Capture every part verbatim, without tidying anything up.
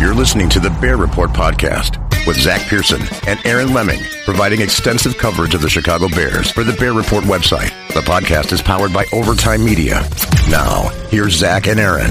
You're listening to the Bear Report podcast with Zach Pearson and Aaron Lemming, providing extensive coverage of the Chicago Bears for the Bear Report website. The podcast is powered by Overtime Media. Now, here's Zach and Aaron.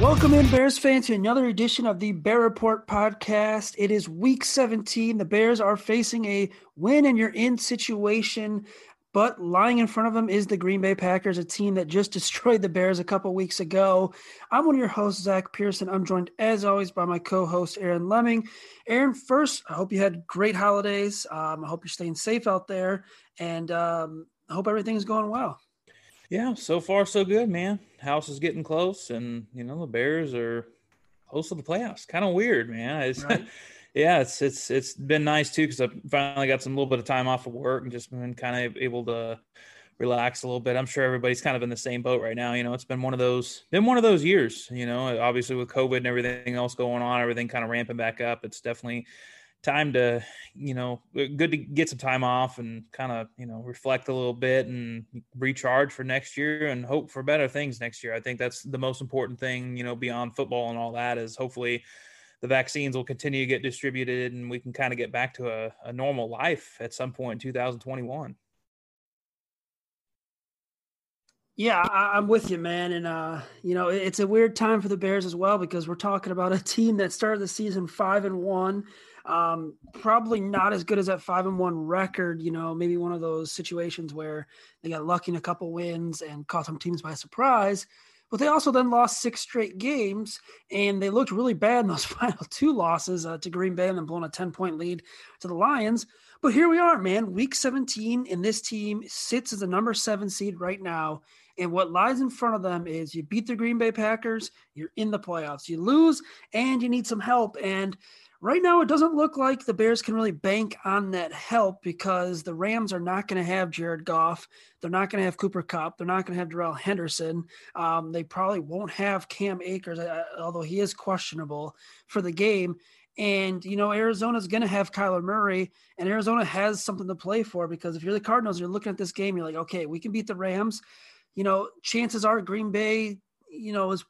Welcome in, Bears fans, to another edition of the Bear Report podcast. It is week seventeen. The Bears are facing a win and you're in situation, but lying in front of them is the Green Bay Packers, a team that just destroyed the Bears a couple weeks ago. I'm one of your hosts, Zach Pearson. I'm joined, as always, by my co-host, Aaron Lemming. Aaron, first, I hope you had great holidays. Um, I hope you're staying safe out there, and um, I hope everything's going well. Yeah, so far so good, man. House is getting close, and you know the Bears are close to the playoffs. Kind of weird, man. It's, right. yeah, it's it's it's been nice too because I finally got some little bit of time off of work and just been kind of able to relax a little bit. I'm sure everybody's kind of in the same boat right now. You know, it's been one of those been one of those years. You know, obviously with COVID and everything else going on, everything kind of ramping back up. It's definitely time to, you know, good to get some time off and kind of, you know, reflect a little bit and recharge for next year and hope for better things next year. I think that's the most important thing, you know, beyond football and all that, is hopefully the vaccines will continue to get distributed and we can kind of get back to a, a normal life at some point in two thousand twenty-one. Yeah, I'm with you, man. And, uh, you know, it's a weird time for the Bears as well, because we're talking about a team that started the season five and one, um, probably not as good as that five and one record. You know, maybe one of those situations where they got lucky in a couple wins and caught some teams by surprise, but they also then lost six straight games and they looked really bad in those final two losses uh, to Green Bay and then blown a ten point lead to the Lions. But here we are, man, week seventeen, and this team sits as the number seven seed right now. And what lies in front of them is you beat the Green Bay Packers, you're in the playoffs. You lose, and you need some help. And right now it doesn't look like the Bears can really bank on that help, because the Rams are not going to have Jared Goff. They're not going to have Cooper Kupp. They're not going to have Darrell Henderson. Um, they probably won't have Cam Akers, although he is questionable for the game. And, you know, Arizona's going to have Kyler Murray, and Arizona has something to play for, because if you're the Cardinals, you're looking at this game, you're like, okay, we can beat the Rams. You know, chances are Green Bay, you know, is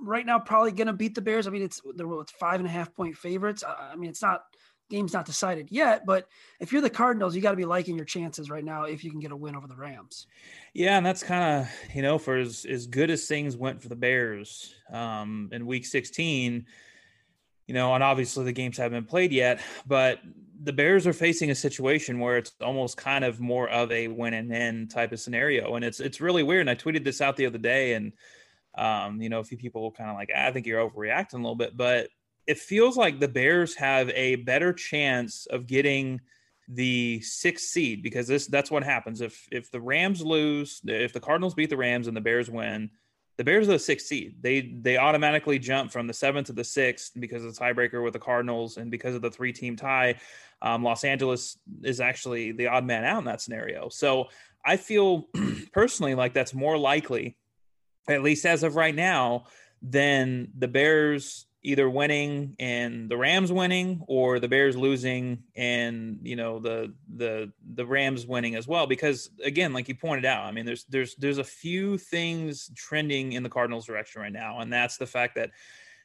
right now probably going to beat the Bears. I mean, it's they're with five and a half point favorites. I mean, it's not game's not decided yet, but if you're the Cardinals, you got to be liking your chances right now if you can get a win over the Rams. Yeah, and that's kind of, you know, for as, as good as things went for the Bears um, in week sixteen, you know, and obviously the games haven't been played yet, but the Bears are facing a situation where it's almost kind of more of a win and end type of scenario. And it's, it's really weird. And I tweeted this out the other day, and Um, you know, a few people were kind of like, I think you're overreacting a little bit, but it feels like the Bears have a better chance of getting the sixth seed, because this that's what happens. If if the Rams lose, if the Cardinals beat the Rams and the Bears win, the Bears are the sixth seed. They they automatically jump from the seventh to the sixth because of the tiebreaker with the Cardinals and because of the three-team tie. Um, Los Angeles is actually the odd man out in that scenario. So I feel personally like that's more likely, at least as of right now, than the Bears either winning and the Rams winning, or the Bears losing and, you know, the the the Rams winning as well. Because again, like you pointed out, I mean, there's there's there's a few things trending in the Cardinals direction right now, and that's the fact that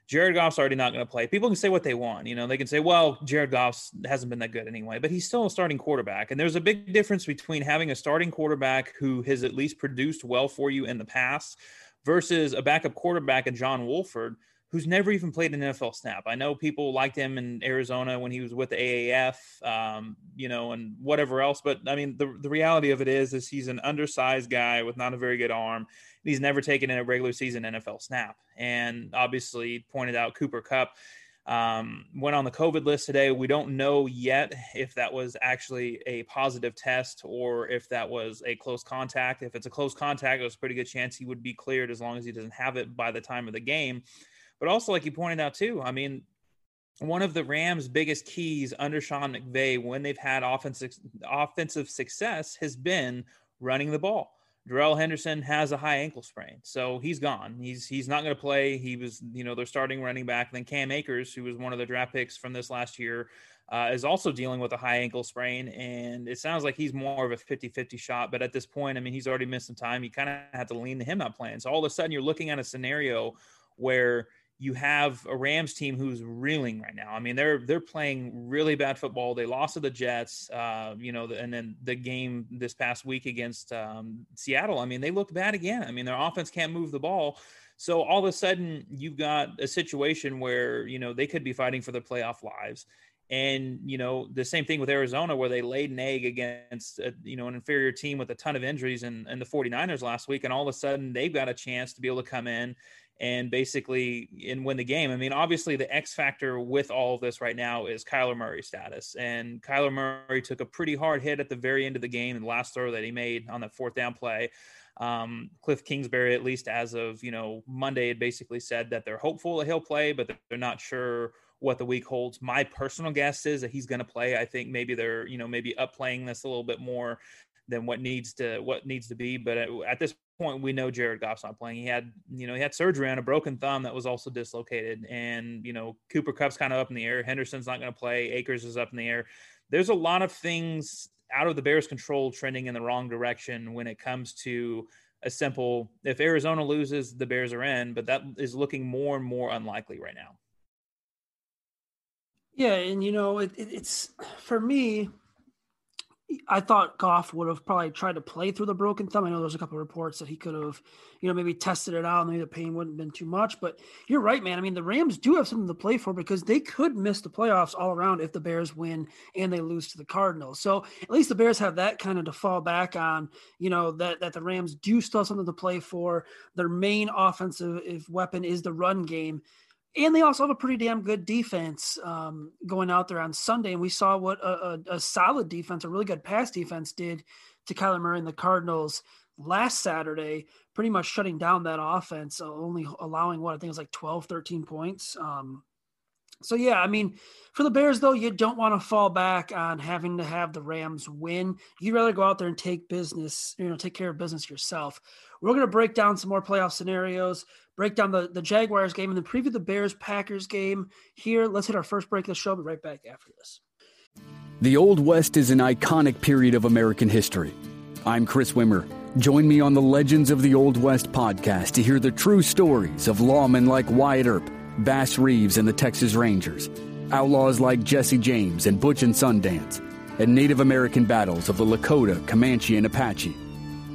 Jared Goff's already not going to play. People can say what they want. You know, they can say, well, Jared Goff hasn't been that good anyway, but he's still a starting quarterback. And there's a big difference between having a starting quarterback who has at least produced well for you in the past versus a backup quarterback, a John Wolford, who's never even played an N F L snap. I know people liked him in Arizona when he was with the A A F, um, you know, and whatever else. But, I mean, the, the reality of it is, is he's an undersized guy with not a very good arm. He's never taken in a regular season N F L snap. And obviously pointed out Cooper Kupp um, went on the COVID list today. We don't know yet if that was actually a positive test or if that was a close contact. If it's a close contact, there's a pretty good chance he would be cleared as long as he doesn't have it by the time of the game. But also, like you pointed out, too, I mean, one of the Rams' biggest keys under Sean McVay when they've had offensive offensive success has been running the ball. Darrell Henderson has a high ankle sprain, so he's gone. He's he's not going to play. He was, you know, their starting running back. And then Cam Akers, who was one of the draft picks from this last year, uh, is also dealing with a high ankle sprain. And it sounds like he's more of a fifty-fifty shot. But at this point, I mean, he's already missed some time. You kind of have to lean to him not playing. So all of a sudden, you're looking at a scenario where you have a Rams team who's reeling right now. I mean, they're they're playing really bad football. They lost to the Jets, uh, you know, and then the game this past week against um, Seattle. I mean, they looked bad again. I mean, their offense can't move the ball. So all of a sudden, you've got a situation where, you know, they could be fighting for their playoff lives. And, you know, the same thing with Arizona, where they laid an egg against, a, you know, an inferior team with a ton of injuries and in, in the forty-niners last week. And all of a sudden, they've got a chance to be able to come in and basically and win the game. I mean, obviously the X factor with all of this right now is Kyler Murray's status. And Kyler Murray took a pretty hard hit at the very end of the game, and the last throw that he made on that fourth down play. Um, Cliff Kingsbury, at least as of, you know, Monday, had basically said that they're hopeful that he'll play, but they're not sure what the week holds. My personal guess is that he's going to play. I think maybe they're, you know, maybe up playing this a little bit more than what needs to, what needs to be. But at, at this point, we know Jared Goff's not playing. He had, you know, he had surgery on a broken thumb that was also dislocated. And, you know, Cooper Kupp's kind of up in the air. Henderson's not going to play. Akers is up in the air. There's a lot of things out of the Bears' control trending in the wrong direction when it comes to a simple, if Arizona loses, the Bears are in, but that is looking more and more unlikely right now. Yeah. And, you know, it, it, it's for me, I thought Goff would have probably tried to play through the broken thumb. I know there's a couple of reports that he could have, you know, maybe tested it out and maybe the pain wouldn't have been too much, but you're right, man. I mean, the Rams do have something to play for because they could miss the playoffs all around if the Bears win and they lose to the Cardinals. So at least the Bears have that kind of to fall back on, you know, that, that the Rams do still have something to play for. Their main offensive weapon is the run game. And they also have a pretty damn good defense um, going out there on Sunday. And we saw what a, a, a solid defense, a really good pass defense did to Kyler Murray and the Cardinals last Saturday, pretty much shutting down that offense, only allowing what I think it was like twelve, thirteen points. Um, so, yeah, I mean, for the Bears, though, you don't want to fall back on having to have the Rams win. You'd rather go out there and take business, you know, take care of business yourself. We're going to break down some more playoff scenarios, break down the, the Jaguars game, and then preview the Bears-Packers game here. Let's hit our first break of the show. I'll be right back after this. The Old West is an iconic period of American history. I'm Chris Wimmer. Join me on the Legends of the Old West podcast to hear the true stories of lawmen like Wyatt Earp, Bass Reeves and the Texas Rangers, outlaws like Jesse James and Butch and Sundance, and Native American battles of the Lakota, Comanche, and Apache.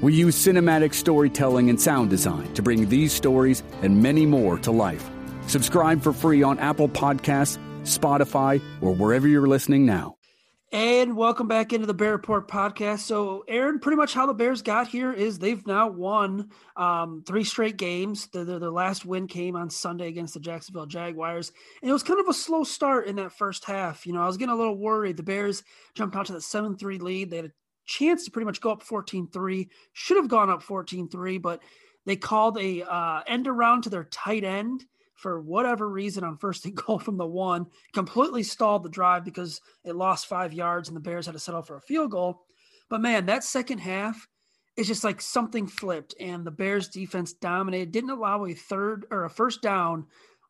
We use cinematic storytelling and sound design to bring these stories and many more to life. Subscribe for free on Apple Podcasts, Spotify, or wherever you're listening now. And welcome back into the Bear Report podcast. So, Aaron, pretty much how the Bears got here is they've now won um, three straight games. Their, their, their last win came on Sunday against the Jacksonville Jaguars, and it was kind of a slow start in that first half. You know, I was getting a little worried. The Bears jumped out to the seven three lead. They had a chance to pretty much go up fourteen three, should have gone up fourteen three, but they called a uh, end around to their tight end for whatever reason on first and goal from the one, completely stalled the drive because it lost five yards and the Bears had to settle for a field goal. But man, that second half is just like something flipped and the Bears defense dominated, didn't allow a third or a first down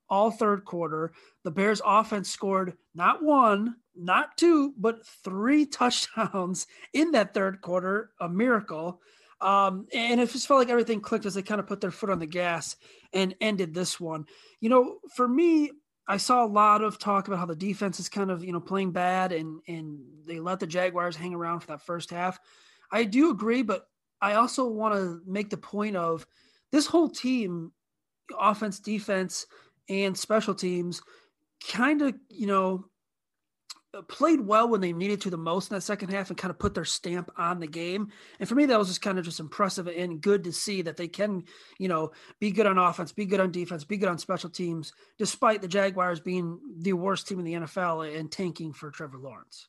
all third quarter. The Bears offense scored not one, not two, but three touchdowns in that third quarter, a miracle. Um, and it just felt like everything clicked as they kind of put their foot on the gas and ended this one. You know, for me, I saw a lot of talk about how the defense is kind of, you know, playing bad and, and they let the Jaguars hang around for that first half. I do agree, but I also want to make the point of this whole team, offense, defense, and special teams kind of, you know, played well when they needed to the most in that second half and kind of put their stamp on the game. And for me, that was just kind of just impressive and good to see that they can, you know, be good on offense, be good on defense, be good on special teams, despite the Jaguars being the worst team in the N F L and tanking for Trevor Lawrence.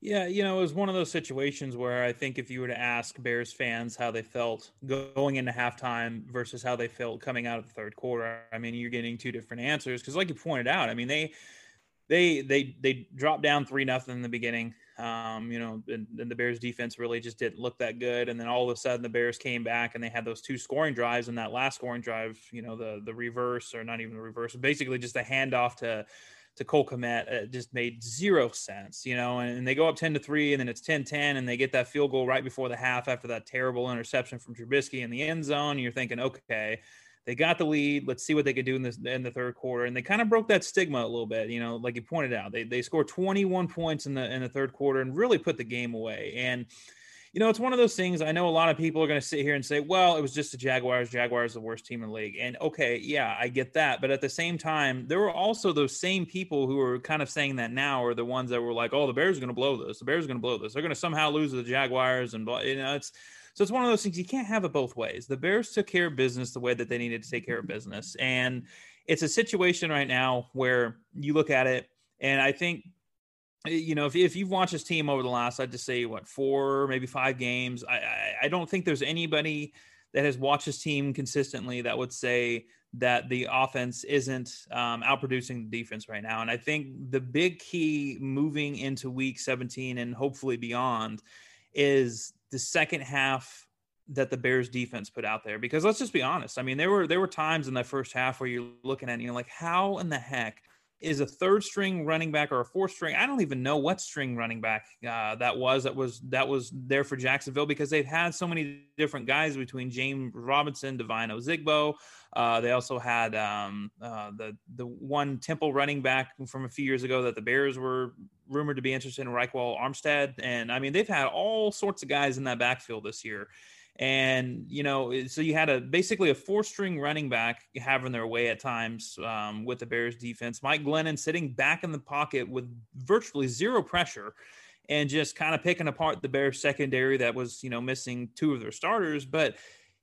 Yeah. You know, it was one of those situations where I think if you were to ask Bears fans how they felt going into halftime versus how they felt coming out of the third quarter, I mean, you're getting two different answers. Cause like you pointed out, I mean, they, They they they dropped down three nothing in the beginning, um, you know, and, and the Bears defense really just didn't look that good. And then all of a sudden the Bears came back and they had those two scoring drives. And that last scoring drive, you know, the the reverse or not even the reverse, basically just a handoff to to Cole Komet, it just made zero sense, you know. And, and they go up ten to three, and then it's ten ten, and they get that field goal right before the half after that terrible interception from Trubisky in the end zone. And you're thinking, okay, they got the lead. Let's see what they could do in, this, in the third quarter. And they kind of broke that stigma a little bit, you know, like you pointed out. They they scored twenty-one points in the in the third quarter and really put the game away. And, you know, it's one of those things. I know a lot of people are going to sit here and say, well, it was just the Jaguars. Jaguars are the worst team in the league. And, okay, yeah, I get that. But at the same time, there were also those same people who are kind of saying that now are the ones that were like, oh, the Bears are going to blow this. The Bears are going to blow this. They're going to somehow lose to the Jaguars. And, you know, it's – so it's one of those things. You can't have it both ways. The Bears took care of business the way that they needed to take care of business. And it's a situation right now where you look at it. And I think, you know, if, if you've watched this team over the last, I'd just say what, four, maybe five games. I, I, I don't think there's anybody that has watched this team consistently that would say that the offense isn't um, outproducing the defense right now. And I think the big key moving into week seventeen and hopefully beyond is the second half that the Bears defense put out there, because let's just be honest. I mean, there were, there were times in that first half where you're looking at, you know, like how in the heck is a third string running back or a fourth string? I don't even know what string running back uh, that was, that was, that was there for Jacksonville, because they've had so many different guys between James Robinson, Divine Ozigbo. Uh, they also had um, uh, the, the one Temple running back from a few years ago that the Bears were rumored to be interested in, Reichwell Armstead. And I mean, they've had all sorts of guys in that backfield this year. And, you know, so you had a, basically a four string running back having their way at times um, with the Bears defense, Mike Glennon sitting back in the pocket with virtually zero pressure and just kind of picking apart the Bears secondary that was, you know, missing two of their starters. But,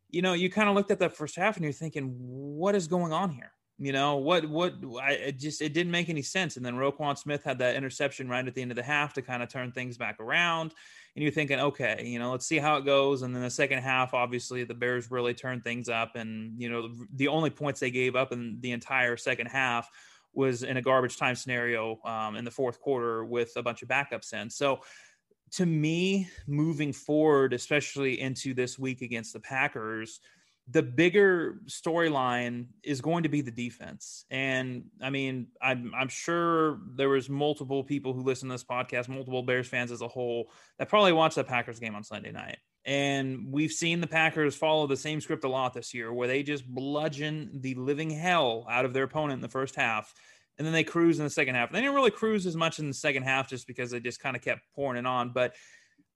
you know, you kind of looked at that first half and you're thinking, what is going on here? You know, what, what, I it just, it didn't make any sense. And then Roquan Smith had that interception right at the end of the half to kind of turn things back around. And you're thinking, okay, you know, let's see how it goes. And then the second half, obviously the Bears really turned things up. And, you know, the, the only points they gave up in the entire second half was in a garbage time scenario um, in the fourth quarter with a bunch of backups in. So to me, moving forward, especially into this week against the Packers, the bigger storyline is going to be the defense. And I mean, I'm, I'm sure there was multiple people who listen to this podcast, multiple Bears fans as a whole, that probably watched the Packers game on Sunday night. And we've seen the Packers follow the same script a lot this year, where they just bludgeon the living hell out of their opponent in the first half. And then they cruise in the second half. They didn't really cruise as much in the second half just because they just kind of kept pouring it on. But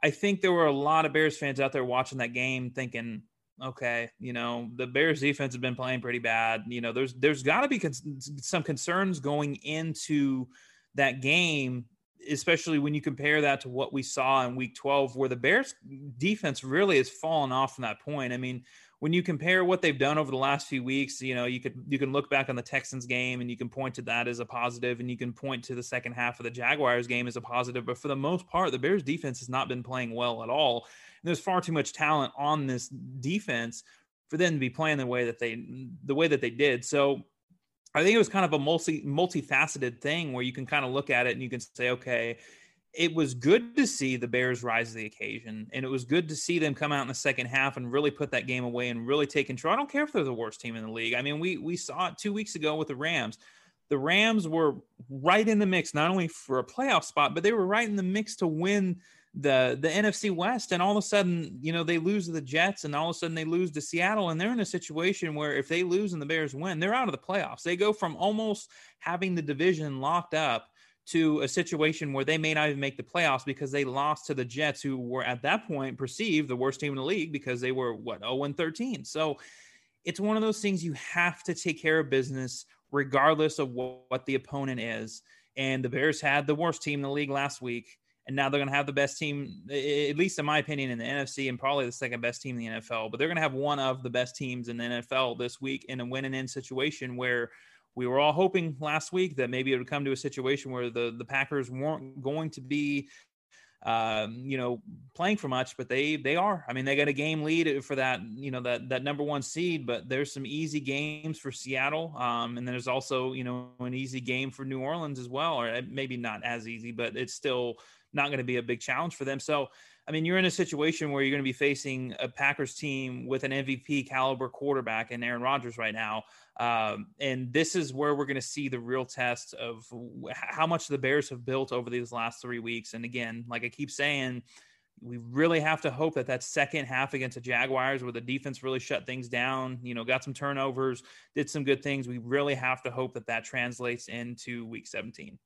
I think there were a lot of Bears fans out there watching that game thinking, okay, you know, the Bears defense has been playing pretty bad. You know, there's, there's gotta be cons- some concerns going into that game especially when you compare that to what we saw in week twelve, where the Bears defense really has fallen off from that point. I mean, when you compare what they've done over the last few weeks, you know, you could, you can look back on the Texans game and you can point to that as a positive, and you can point to the second half of the Jaguars game as a positive. But for the most part, the Bears defense has not been playing well at all. And there's far too much talent on this defense for them to be playing the way that they, the way that they did. So I think it was kind of a multi multifaceted thing where you can kind of look at it and you can say, okay, it was good to see the Bears rise to the occasion, and it was good to see them come out in the second half and really put that game away and really take control. I don't care if they're the worst team in the league. I mean, we we saw it two weeks ago with the Rams. The Rams were right in the mix, not only for a playoff spot, but they were right in the mix to win the the N F C West. And all of a sudden, you know, they lose to the Jets, and all of a sudden they lose to Seattle, and they're in a situation where if they lose and the Bears win, they're out of the playoffs. They go from almost having the division locked up to a situation where they may not even make the playoffs because they lost to the Jets, who were at that point perceived the worst team in the league because they were, what, oh and thirteen. So it's one of those things, you have to take care of business regardless of what the opponent is. And the Bears had the worst team in the league last week, and now they're going to have the best team, at least in my opinion, in the N F C, and probably the second best team in the N F L. But they're going to have one of the best teams in the N F L this week in a win-and-in situation where we were all hoping last week that maybe it would come to a situation where the, the Packers weren't going to be, um, you know, playing for much, but they they are. I mean, they got a game lead for that, you know, that that number one seed, but there's some easy games for Seattle. Um, and then there's also, you know, an easy game for New Orleans as well, or maybe not as easy, but it's still not going to be a big challenge for them. So, I mean, you're in a situation where you're going to be facing a Packers team with an M V P caliber quarterback in Aaron Rodgers right now. Um, and this is where we're going to see the real test of how much the Bears have built over these last three weeks. And again, like I keep saying, we really have to hope that that second half against the Jaguars, where the defense really shut things down, you know, got some turnovers, did some good things. We really have to hope that that translates into week seventeen.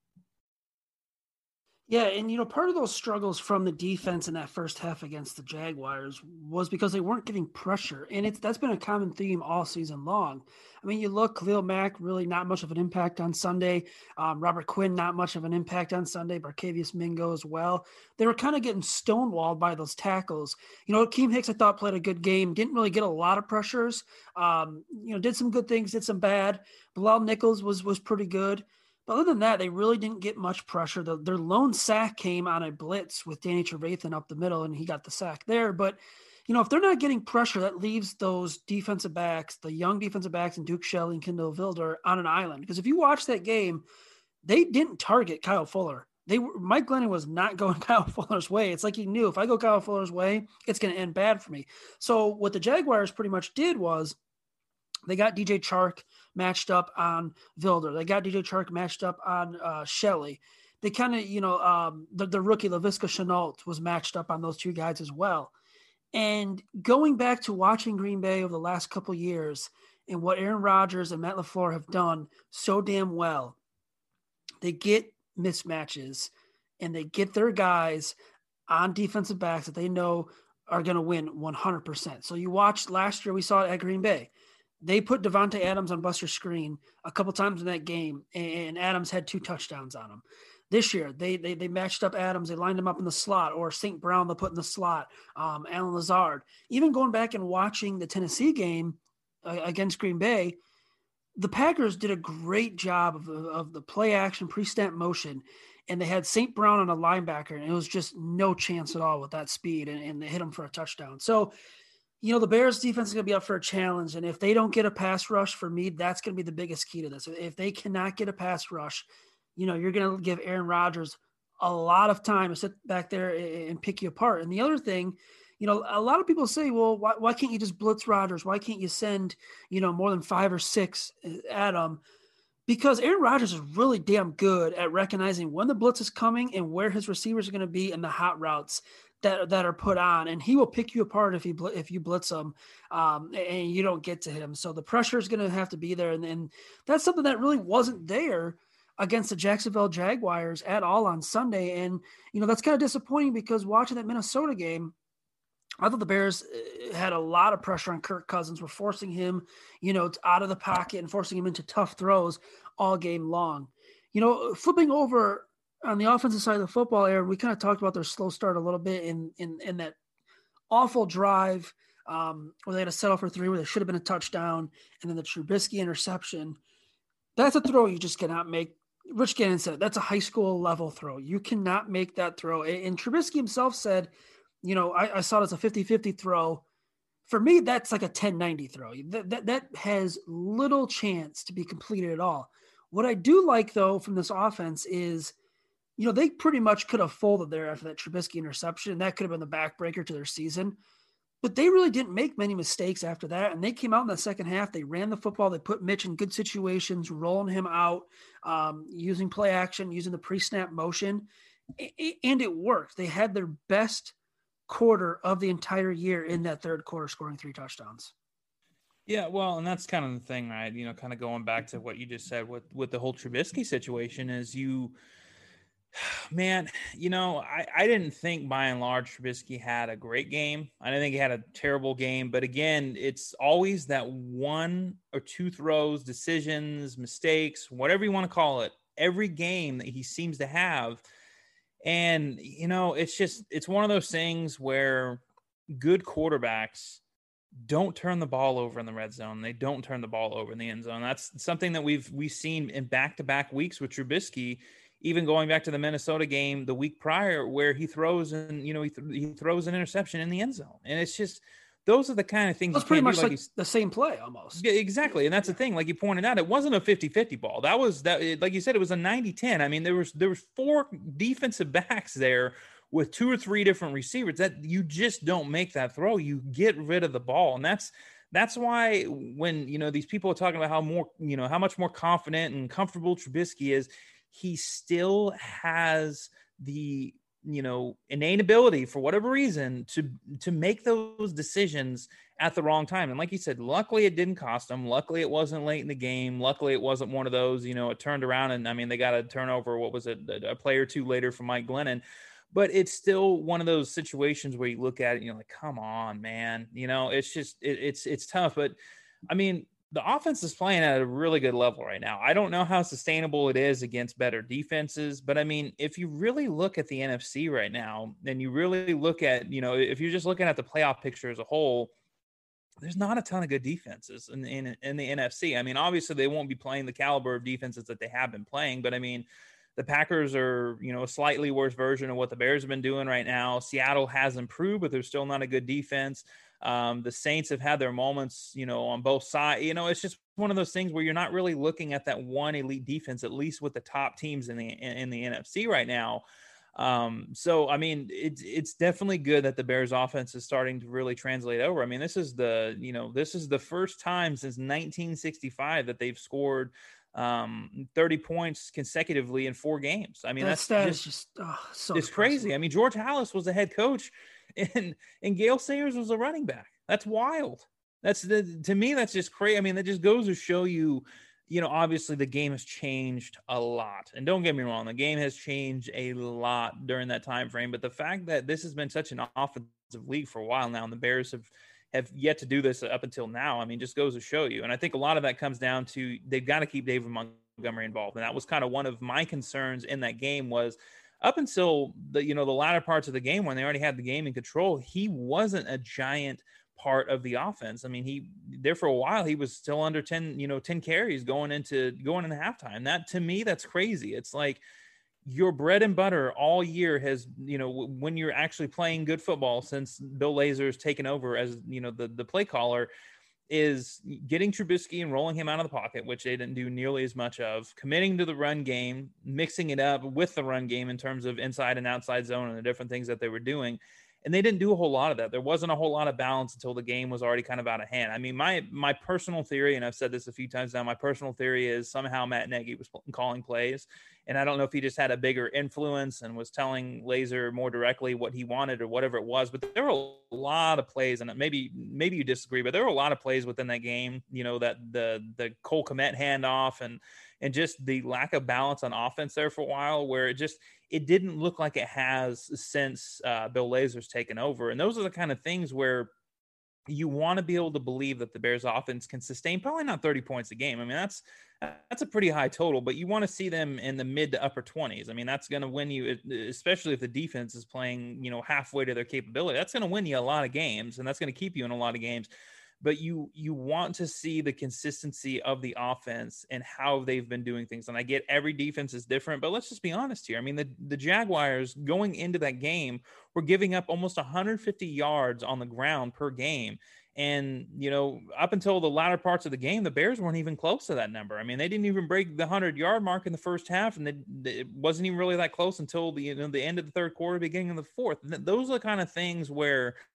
Yeah, and, you know, part of those struggles from the defense in that first half against the Jaguars was because they weren't getting pressure, and it's that's been a common theme all season long. I mean, you look, Khalil Mack, really not much of an impact on Sunday. Um, Robert Quinn, not much of an impact on Sunday. Barkevious Mingo as well. They were kind of getting stonewalled by those tackles. You know, Akeem Hicks, I thought, played a good game. Didn't really get a lot of pressures. Um, you know, did some good things, did some bad. Bilal Nichols was was pretty good. Other than that, they really didn't get much pressure. The, their lone sack came on a blitz with Danny Trevathan up the middle, and he got the sack there. But, you know, if they're not getting pressure, that leaves those defensive backs, the young defensive backs, and Duke Shelley and Kendall Vildor on an island. Because if you watch that game, they didn't target Kyle Fuller. They Mike Glennon was not going Kyle Fuller's way. It's like he knew, if I go Kyle Fuller's way, it's going to end bad for me. So what the Jaguars pretty much did was, they got D J Chark matched up on Vildor. They got D J Chark matched up on uh, Shelley. They kind of, you know, um, the, the rookie Laviska Shenault was matched up on those two guys as well. And going back to watching Green Bay over the last couple years and what Aaron Rodgers and Matt LaFleur have done so damn well, they get mismatches and they get their guys on defensive backs that they know are going to win one hundred percent. So you watched last year, we saw it at Green Bay. They put Davante Adams on Buster Screen a couple times in that game, and Adams had two touchdowns on him. This year, they they they matched up Adams. They lined him up in the slot, or Saint Brown they put in the slot, um, Alan Lazard. Even going back and watching the Tennessee game uh, against Green Bay, the Packers did a great job of, of the play-action, pre-snap motion, and they had Saint Brown on a linebacker, and it was just no chance at all with that speed, and, and they hit him for a touchdown. So, you know, the Bears defense is going to be up for a challenge. And if they don't get a pass rush, for me, that's going to be the biggest key to this. If they cannot get a pass rush, you know, you're going to give Aaron Rodgers a lot of time to sit back there and pick you apart. And the other thing, you know, a lot of people say, well, why, why can't you just blitz Rodgers? Why can't you send, you know, more than five or six at him? Because Aaron Rodgers is really damn good at recognizing when the blitz is coming and where his receivers are going to be in the hot routes that that are put on, and he will pick you apart if he if you blitz him um, and you don't get to him. So the pressure is going to have to be there, and, and that's something that really wasn't there against the Jacksonville Jaguars at all on Sunday. And, you know, that's kind of disappointing because watching that Minnesota game, I thought the Bears had a lot of pressure on Kirk Cousins. We're forcing him, you know, out of the pocket and forcing him into tough throws all game long. You know, flipping over on the offensive side of the football, Aaron, we kind of talked about their slow start a little bit in in, in that awful drive um, where they had to settle for three, where they should have been a touchdown, and then the Trubisky interception. That's a throw you just cannot make. Rich Gannon said it. That's a high school level throw. You cannot make that throw. And Trubisky himself said, you know, I, I saw it as a fifty-fifty throw. For me, that's like a ten ninety throw. That, that, that has little chance to be completed at all. What I do like, though, from this offense is, you know, they pretty much could have folded there after that Trubisky interception, and that could have been the backbreaker to their season. But they really didn't make many mistakes after that, and they came out in the second half. They ran the football. They put Mitch in good situations, rolling him out, um, using play action, using the pre-snap motion, and it worked. They had their best quarter of the entire year in that third quarter, scoring three touchdowns. Yeah, well, and that's kind of the thing, right? You know, kind of going back to what you just said with, with the whole Trubisky situation is you – Man, you know, I, I didn't think by and large Trubisky had a great game. I didn't think he had a terrible game. But again, it's always that one or two throws, decisions, mistakes, whatever you want to call it, every game that he seems to have. And, you know, it's just it's one of those things where good quarterbacks don't turn the ball over in the red zone. They don't turn the ball over in the end zone. That's something that we've we've seen in back-to-back weeks with Trubisky. Even going back to the Minnesota game the week prior where he throws and, you know, he, th- he throws an interception in the end zone. And it's just, those are the kind of things. That's pretty much like, like the same play almost. Yeah, exactly. And that's yeah. the thing, like you pointed out, it wasn't a fifty-fifty ball. That was that, like you said, it was a ninety-ten. I mean, there was, there was four defensive backs there with two or three different receivers that you just don't make that throw. You get rid of the ball. And that's, That's why when, you know, these people are talking about how more, you know, how much more confident and comfortable Trubisky is, he still has the, you know, innate ability for whatever reason to, to make those decisions at the wrong time. And like you said, luckily it didn't cost him. Luckily it wasn't late in the game. Luckily it wasn't one of those, you know, it turned around and I mean, they got a turnover. What was it? A play or two later from Mike Glennon. But it's still one of those situations where you look at it and you're like, come on, man. You know, it's just, it, it's, it's tough. But I mean, the offense is playing at a really good level right now. I don't know how sustainable it is against better defenses, but I mean, if you really look at the N F C right now and you really look at, you know, if you're just looking at the playoff picture as a whole, there's not a ton of good defenses in, in, in the N F C. I mean, obviously they won't be playing the caliber of defenses that they have been playing, but I mean, the Packers are, you know, a slightly worse version of what the Bears have been doing right now. Seattle has improved, but they're still not a good defense. Um, the Saints have had their moments, you know, on both sides. You know, it's just one of those things where you're not really looking at that one elite defense, at least with the top teams in the in the N F C right now. Um, so, I mean, it's it's definitely good that the Bears offense is starting to really translate over. I mean, this is the, you know, this is the first time since nineteen sixty-five that they've scored um thirty points consecutively in four games. I mean, that's, that's just, just oh, so it's crazy. I mean, George Halas was the head coach and and Gale Sayers was a running back. That's wild. That's the, to me, that's just crazy. I mean, that just goes to show you, you know, obviously the game has changed a lot. And don't get me wrong, the game has changed a lot during that time frame. But the fact that this has been such an offensive league for a while now, and the Bears have have yet to do this up until now, I mean, just goes to show you. And I think a lot of that comes down to they've got to keep David Montgomery involved. And that was kind of one of my concerns in that game was up until the, you know, the latter parts of the game when they already had the game in control, he wasn't a giant part of the offense. I mean, he there for a while, he was still under ten, you know, ten carries going into going into halftime. That to me, that's crazy. It's like, your bread and butter all year has, you know, when you're actually playing good football since Bill Lazor has taken over as, you know, the, the play caller is getting Trubisky and rolling him out of the pocket, which they didn't do nearly as much of, committing to the run game, mixing it up with the run game in terms of inside and outside zone and the different things that they were doing. And they didn't do a whole lot of that. There wasn't a whole lot of balance until the game was already kind of out of hand. I mean, my my personal theory, and I've said this a few times now, my personal theory is somehow Matt Nagy was calling plays. And I don't know if he just had a bigger influence and was telling Lazor more directly what he wanted or whatever it was. But there were a lot of plays, and maybe maybe you disagree, but there were a lot of plays within that game, you know, that the the Cole Komet handoff and and just the lack of balance on offense there for a while where it just – it didn't look like it has since uh, Bill Lazor's taken over. And those are the kind of things where you want to be able to believe that the Bears offense can sustain probably not thirty points a game. I mean, that's, that's a pretty high total, but you want to see them in the mid to upper twenties. I mean, that's going to win you, especially if the defense is playing, you know, halfway to their capability, that's going to win you a lot of games, and that's going to keep you in a lot of games. But you, you want to see the consistency of the offense and how they've been doing things. And I get every defense is different, but let's just be honest here. I mean, the, the Jaguars going into that game were giving up almost one hundred fifty yards on the ground per game. And, you know, up until the latter parts of the game, the Bears weren't even close to that number. I mean, they didn't even break the one hundred-yard mark in the first half, and they, it wasn't even really that close until the, you know, the end of the third quarter, beginning of the fourth. And those are the kind of things where –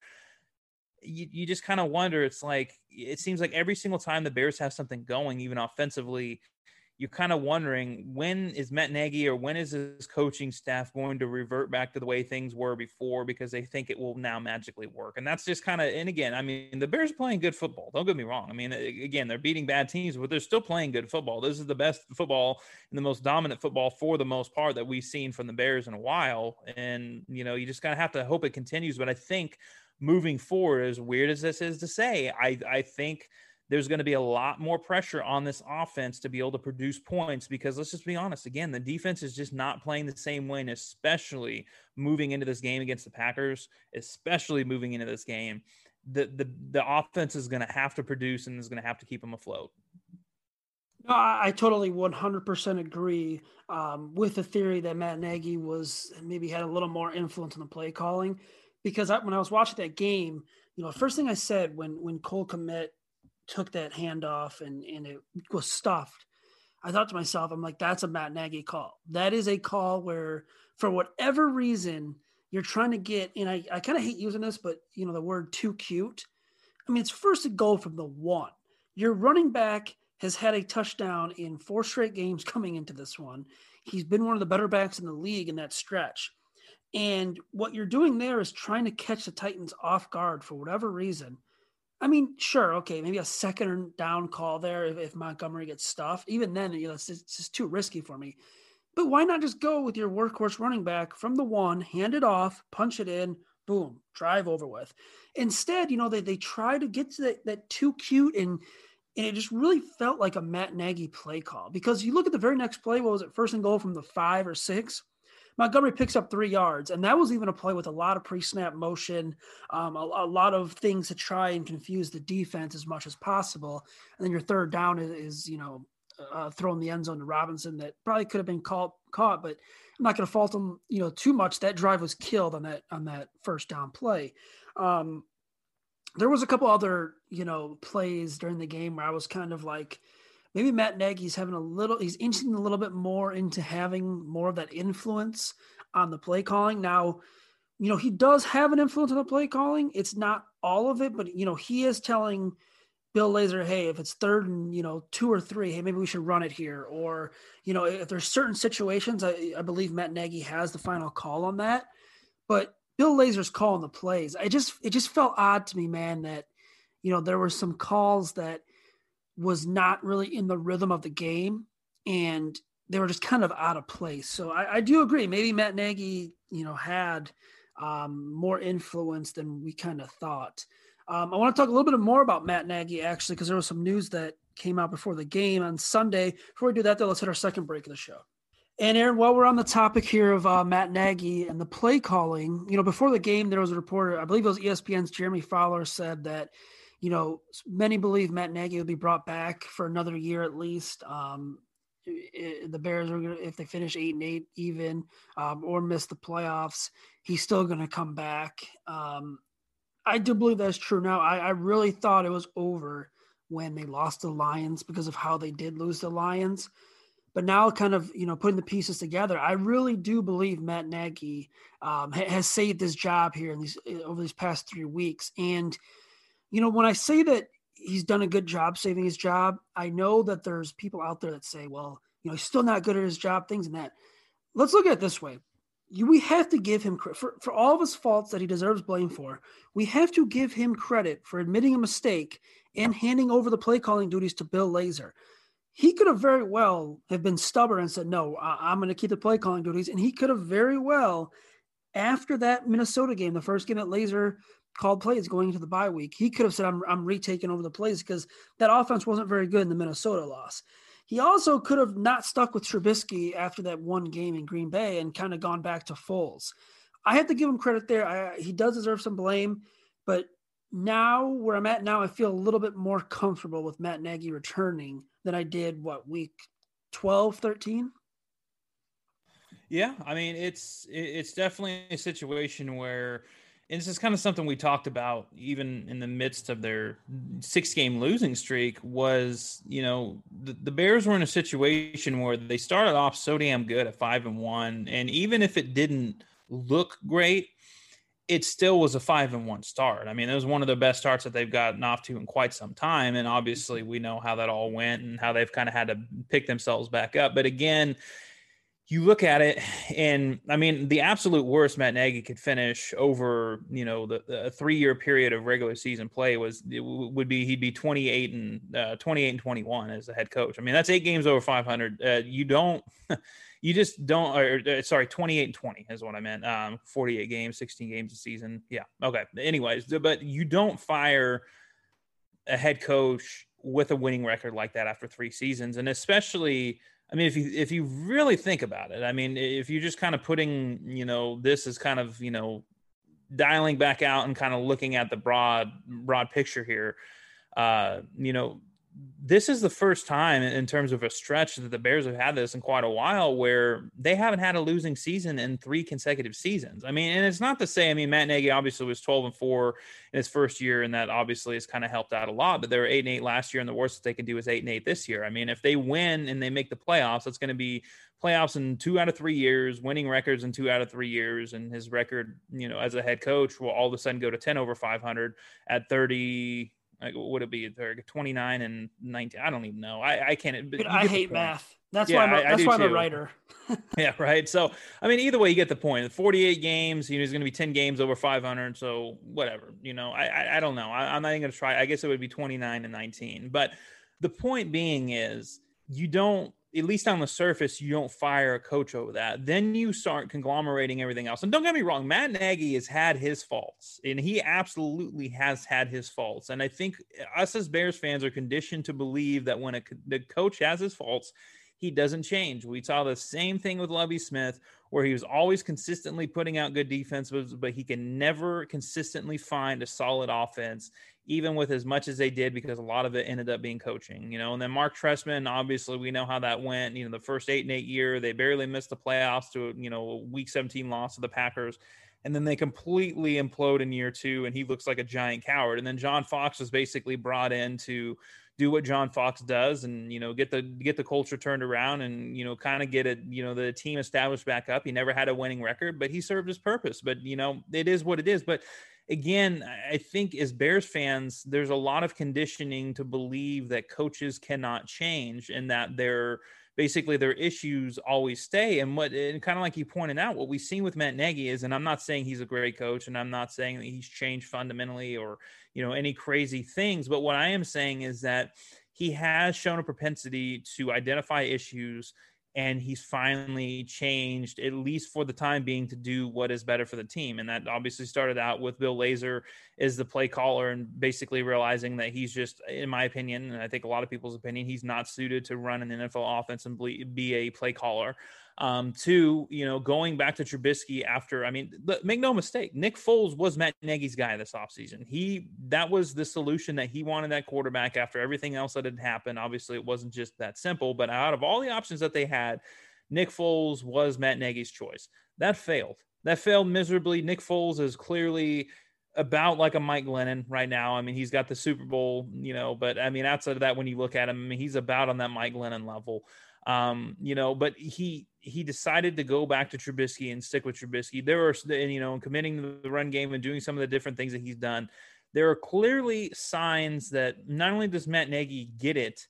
You, you just kind of wonder. It's like, it seems like every single time the Bears have something going, even offensively, you're kind of wondering, when is Matt Nagy or when is his coaching staff going to revert back to the way things were before, because they think it will now magically work. And that's just kind of, and again, I mean, the Bears playing good football, don't get me wrong. I mean, again, they're beating bad teams, but they're still playing good football. This is the best football and the most dominant football for the most part that we've seen from the Bears in a while. And, you know, you just kind of have to hope it continues. But I think, moving forward, as weird as this is to say, I, I think there's going to be a lot more pressure on this offense to be able to produce points, because let's just be honest. Again, the defense is just not playing the same way, and especially moving into this game against the Packers, especially moving into this game, the, the, the offense is going to have to produce and is going to have to keep them afloat. No, I totally one hundred percent agree um, with the theory that Matt Nagy was maybe had a little more influence on the play calling. Because I, when I was watching that game, you know, first thing I said when when Cole Komet took that handoff and, and it was stuffed, I thought to myself, I'm like, that's a Matt Nagy call. That is a call where, for whatever reason, you're trying to get, and I, I kind of hate using this, but, you know, the word too cute. I mean, it's first and goal from the one. Your running back has had a touchdown in four straight games coming into this one. He's been one of the better backs in the league in that stretch. And what you're doing there is trying to catch the Titans off guard for whatever reason. I mean, sure, okay, maybe a second down call there if, if Montgomery gets stuffed. Even then, you know, it's, it's just too risky for me. But why not just go with your workhorse running back from the one, hand it off, punch it in, boom, drive over with. Instead, you know, they they try to get to that, that too cute, and and it just really felt like a Matt Nagy play call. Because you look at the very next play, what was it, first and goal from the five or six? Montgomery picks up three yards, and that was even a play with a lot of pre-snap motion, um, a, a lot of things to try and confuse the defense as much as possible. And then your third down is, is you know, uh, throwing the end zone to Robinson that probably could have been caught, caught, but I'm not going to fault him, you know, too much. That drive was killed on that on that first down play. Um, there was a couple other, you know, plays during the game where I was kind of like, maybe Matt Nagy's having a little, he's inching a little bit more into having more of that influence on the play calling. Now, you know, he does have an influence on the play calling. It's not all of it, but, you know, he is telling Bill Lazor, hey, if it's third and, you know, two or three, hey, maybe we should run it here. Or, you know, if there's certain situations, I, I believe Matt Nagy has the final call on that. But Bill Lazor's calling the plays. I just, it just felt odd to me, man, that, you know, there were some calls that was not really in the rhythm of the game, and they were just kind of out of place. So I, I do agree. Maybe Matt Nagy, you know, had um, more influence than we kind of thought. Um, I want to talk a little bit more about Matt Nagy, actually, because there was some news that came out before the game on Sunday. Before we do that, though, let's hit our second break of the show. And Aaron, while we're on the topic here of uh, Matt Nagy and the play calling, you know, before the game, there was a reporter, I believe it was E S P N's Jeremy Fowler, said that, you know, many believe Matt Nagy will be brought back for another year at least. Um, it, the Bears are going to, if they finish eight and eight even um, or miss the playoffs, he's still going to come back. Um, I do believe that's true. Now, I, I really thought it was over when they lost the Lions because of how they did lose the Lions. But now kind of, you know, putting the pieces together, I really do believe Matt Nagy um, ha- has saved his job here in these over these past three weeks. And, you know, when I say that he's done a good job saving his job, I know that there's people out there that say, well, you know, he's still not good at his job, things and that. Let's look at it this way. You, we have to give him credit for, for all of his faults that he deserves blame for. We have to give him credit for admitting a mistake and handing over the play calling duties to Bill Lazor. He could have very well have been stubborn and said, no, I'm going to keep the play calling duties. And he could have very well, after that Minnesota game, the first game that Lazor called plays going into the bye week. He could have said, I'm, I'm retaking over the plays, because that offense wasn't very good in the Minnesota loss. He also could have not stuck with Trubisky after that one game in Green Bay and kind of gone back to Foles. I have to give him credit there. I, he does deserve some blame, but now where I'm at now, I feel a little bit more comfortable with Matt Nagy returning than I did, what, week twelve, thirteen? Yeah, I mean, it's it's definitely a situation where and this is kind of something we talked about even in the midst of their six-game losing streak was, you know, the, the Bears were in a situation where they started off so damn good at five and one, and even if it didn't look great, it still was a five and one start. I mean, it was one of the best starts that they've gotten off to in quite some time, and obviously we know how that all went and how they've kind of had to pick themselves back up. But again, you look at it, and I mean, the absolute worst Matt Nagy could finish over, you know, the, the three-year period of regular season play was it w- would be he'd be twenty-eight and twenty-one as the head coach. I mean, that's eight games over five hundred. Uh, you don't, you just don't. Or, uh, sorry, twenty-eight and twenty is what I meant. Um, forty-eight games, sixteen games a season. Yeah, okay. Anyways, but you don't fire a head coach with a winning record like that after three seasons, and especially. I mean, if you if you really think about it, I mean, if you're just kind of putting, you know, this is kind of, you know, dialing back out and kind of looking at the broad, broad picture here, uh, you know, this is the first time in terms of a stretch that the Bears have had this in quite a while where they haven't had a losing season in three consecutive seasons. I mean, and it's not to say, I mean, Matt Nagy obviously was twelve and four in his first year, and that obviously has kind of helped out a lot, but they were eight and eight last year, and the worst that they can do is eight and eight this year. I mean, if they win and they make the playoffs, that's going to be playoffs in two out of three years, winning records in two out of three years. And his record, you know, as a head coach will all of a sudden go to ten over five hundred at thirty. Like, what would it be? twenty-nine and nineteen. I don't even know. I, I can't. Dude, I hate math. That's yeah, why I'm a, I, I that's why I'm a writer. Yeah, right. So, I mean, either way, you get the point. forty-eight games, you know, it's going to be ten games over five hundred. So, whatever. You know, I I, I don't know. I, I'm not even going to try. I guess it would be twenty-nine and nineteen. But the point being is you don't, at least on the surface, you don't fire a coach over that. Then you start conglomerating everything else. And don't get me wrong, Matt Nagy has had his faults, and he absolutely has had his faults. And I think us as Bears fans are conditioned to believe that when a, the coach has his faults, he doesn't change. We saw the same thing with Lovie Smith, where he was always consistently putting out good defense, but he can never consistently find a solid offense, even with as much as they did, because a lot of it ended up being coaching, you know. And then Mark Trestman, obviously we know how that went. You know, the first eight and eight year, they barely missed the playoffs to, you know, a week seventeen loss to the Packers. And then they completely implode in year two, and he looks like a giant coward. And then John Fox was basically brought in to do what John Fox does and, you know, get the, get the culture turned around and, you know, kind of get it, you know, the team established back up. He never had a winning record, but he served his purpose. But, you know, it is what it is. But again, I think as Bears fans, there's a lot of conditioning to believe that coaches cannot change and that they're, basically their issues always stay. And what, and kind of like you pointed out, what we've seen with Matt Nagy is, and I'm not saying he's a great coach, and I'm not saying that he's changed fundamentally or, you know, any crazy things. But what I am saying is that he has shown a propensity to identify issues, and he's finally changed, at least for the time being, to do what is better for the team. And that obviously started out with Bill Lazor as the play caller and basically realizing that he's just, in my opinion, and I think a lot of people's opinion, he's not suited to run an N F L offense and be a play caller. Um, two, you know, going back to Trubisky after, I mean, make no mistake, Nick Foles was Matt Nagy's guy this offseason. He, that was the solution that he wanted that quarterback after everything else that had happened. Obviously it wasn't just that simple, but out of all the options that they had, Nick Foles was Matt Nagy's choice. That failed. That failed miserably. Nick Foles is clearly about like a Mike Glennon right now. I mean, he's got the Super Bowl, you know, but I mean, outside of that, when you look at him, I mean, he's about on that Mike Glennon level. Um, you know, but he, he decided to go back to Trubisky and stick with Trubisky. There are, you know, committing to the run game and doing some of the different things that he's done. There are clearly signs that not only does Matt Nagy get it,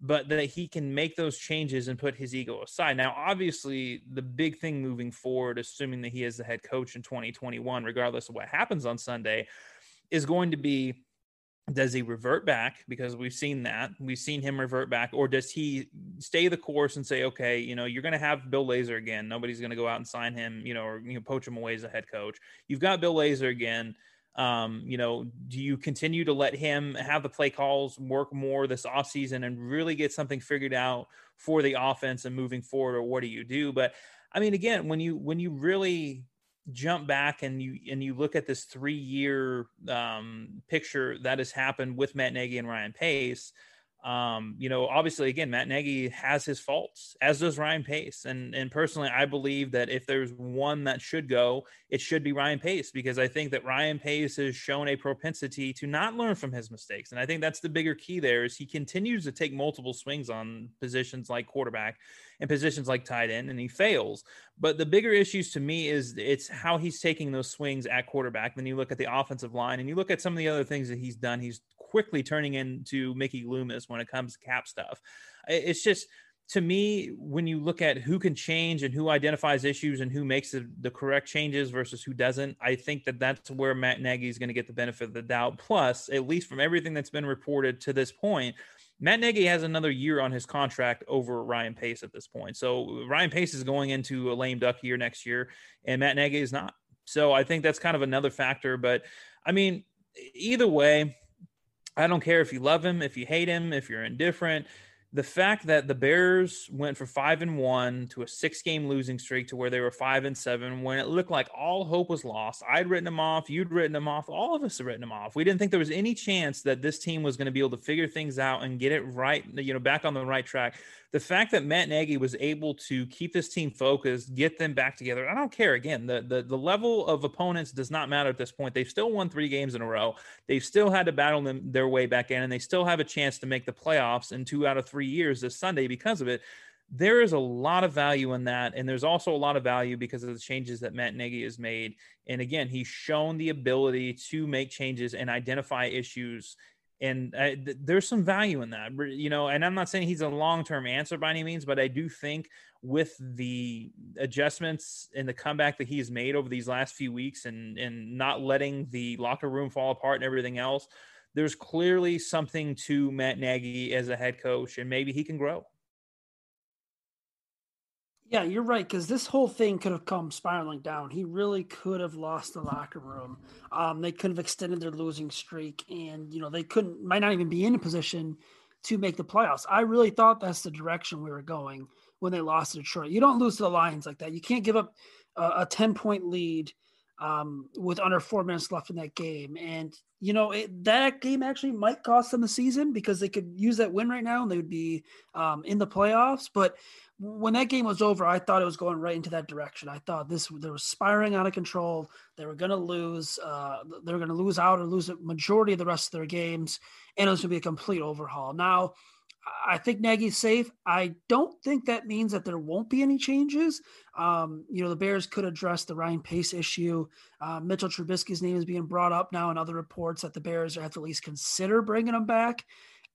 but that he can make those changes and put his ego aside. Now, obviously the big thing moving forward, assuming that he is the head coach in twenty twenty-one, regardless of what happens on Sunday, is going to be, does he revert back? Because we've seen that. We've seen him revert back. Or does he stay the course and say, okay, you know, you're going to have Bill Lazor again. Nobody's going to go out and sign him, you know, or you know, poach him away as a head coach. You've got Bill Lazor again. Um, you know, do you continue to let him have the play calls, work more this offseason and really get something figured out for the offense and moving forward, or what do you do? But I mean, again, when you, when you really jump back and you, and you look at this three year, um, picture that has happened with Matt Nagy and Ryan Pace, um, you know, obviously again, Matt Nagy has his faults, as does Ryan Pace. And, and personally, I believe that if there's one that should go, it should be Ryan Pace, because I think that Ryan Pace has shown a propensity to not learn from his mistakes. And I think that's the bigger key there, is he continues to take multiple swings on positions like quarterback and positions like tight end, and he fails. But the bigger issues to me is it's how he's taking those swings at quarterback. Then you look at the offensive line and you look at some of the other things that he's done. He's quickly turning into Mickey Loomis when it comes to cap stuff. It's just, to me, when you look at who can change and who identifies issues and who makes the, the correct changes versus who doesn't, I think that that's where Matt Nagy is going to get the benefit of the doubt. Plus, at least from everything that's been reported to this point, Matt Nagy has another year on his contract over Ryan Pace at this point. So Ryan Pace is going into a lame duck year next year, and Matt Nagy is not. So I think that's kind of another factor. But, I mean, either way, I don't care if you love him, if you hate him, if you're indifferent. The fact that the Bears went from five and one to a six-game losing streak to where they were five and seven, when it looked like all hope was lost, I'd written them off, you'd written them off, all of us had written them off. We didn't think there was any chance that this team was going to be able to figure things out and get it right, you know, back on the right track. The fact that Matt Nagy was able to keep this team focused, get them back together, I don't care. Again, the, the the level of opponents does not matter at this point. They've still won three games in a row. They've still had to battle them their way back in, and they still have a chance to make the playoffs in two out of three years this Sunday because of it. There is a lot of value in that, and there's also a lot of value because of the changes that Matt Nagy has made. And again, he's shown the ability to make changes and identify issues. And I, th- there's some value in that, you know, and I'm not saying he's a long-term answer by any means, but I do think with the adjustments and the comeback that he's made over these last few weeks and, and not letting the locker room fall apart and everything else, there's clearly something to Matt Nagy as a head coach, and maybe he can grow. Yeah, you're right, because this whole thing could have come spiraling down. He really could have lost the locker room. Um, they could have extended their losing streak, and you know they couldn't, might not even be in a position to make the playoffs. I really thought that's the direction we were going when they lost to Detroit. You don't lose to the Lions like that. You can't give up a ten-point lead um, with under four minutes left in that game. And you know it, that game actually might cost them the season, because they could use that win right now and they would be um, in the playoffs. But when that game was over, I thought it was going right into that direction. I thought this they were spiraling out of control. They were going to lose. Uh, they were going to lose out or lose a majority of the rest of their games, and it was going to be a complete overhaul. Now, I think Nagy's safe. I don't think that means that there won't be any changes. Um, you know, the Bears could address the Ryan Pace issue. Uh, Mitchell Trubisky's name is being brought up now in other reports that the Bears have to at least consider bringing him back.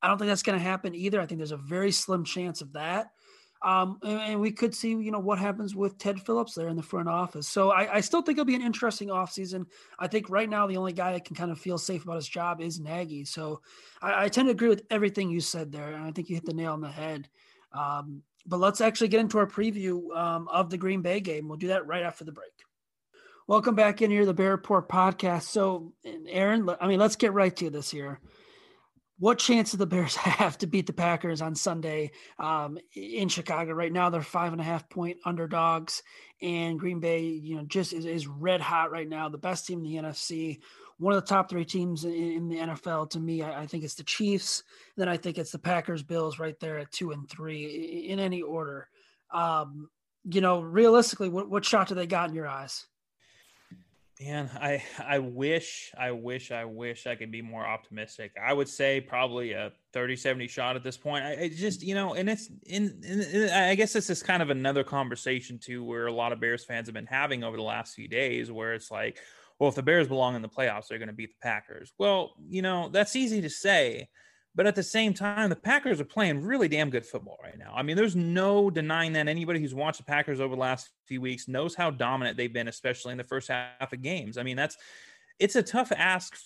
I don't think that's going to happen either. I think there's a very slim chance of that. Um, and, and we could see, you know, what happens with Ted Phillips there in the front office. So I, I still think it'll be an interesting offseason. I think right now the only guy that can kind of feel safe about his job is Nagy. So I, I tend to agree with everything you said there, and I think you hit the nail on the head. Um, but let's actually get into our preview um, of the Green Bay game. We'll do that right after the break. Welcome back in here to the Bear Report podcast. So, Aaron, I mean, let's get right to this here. What chance do the Bears have to beat the Packers on Sunday um, in Chicago? Right now, they're five and a half point underdogs, and Green Bay, you know, just is, is red hot right now. The best team in the N F C, one of the top three teams in, in the N F L. To me, I, I think it's the Chiefs. Then I think it's the Packers, Bills, right there at two and three in any order. Um, you know, realistically, what, what shot do they got in your eyes? Man, I, I wish, I wish, I wish I could be more optimistic. I would say probably a thirty seventy shot at this point. I, I just, you know, and it's in, in, I guess this is kind of another conversation too, where a lot of Bears fans have been having over the last few days, where it's like, well, if the Bears belong in the playoffs, they're going to beat the Packers. Well, you know, that's easy to say. But at the same time, the Packers are playing really damn good football right now. I mean, there's no denying that. Anybody who's watched the Packers over the last few weeks knows how dominant they've been, especially in the first half of games. I mean, that's it's a tough ask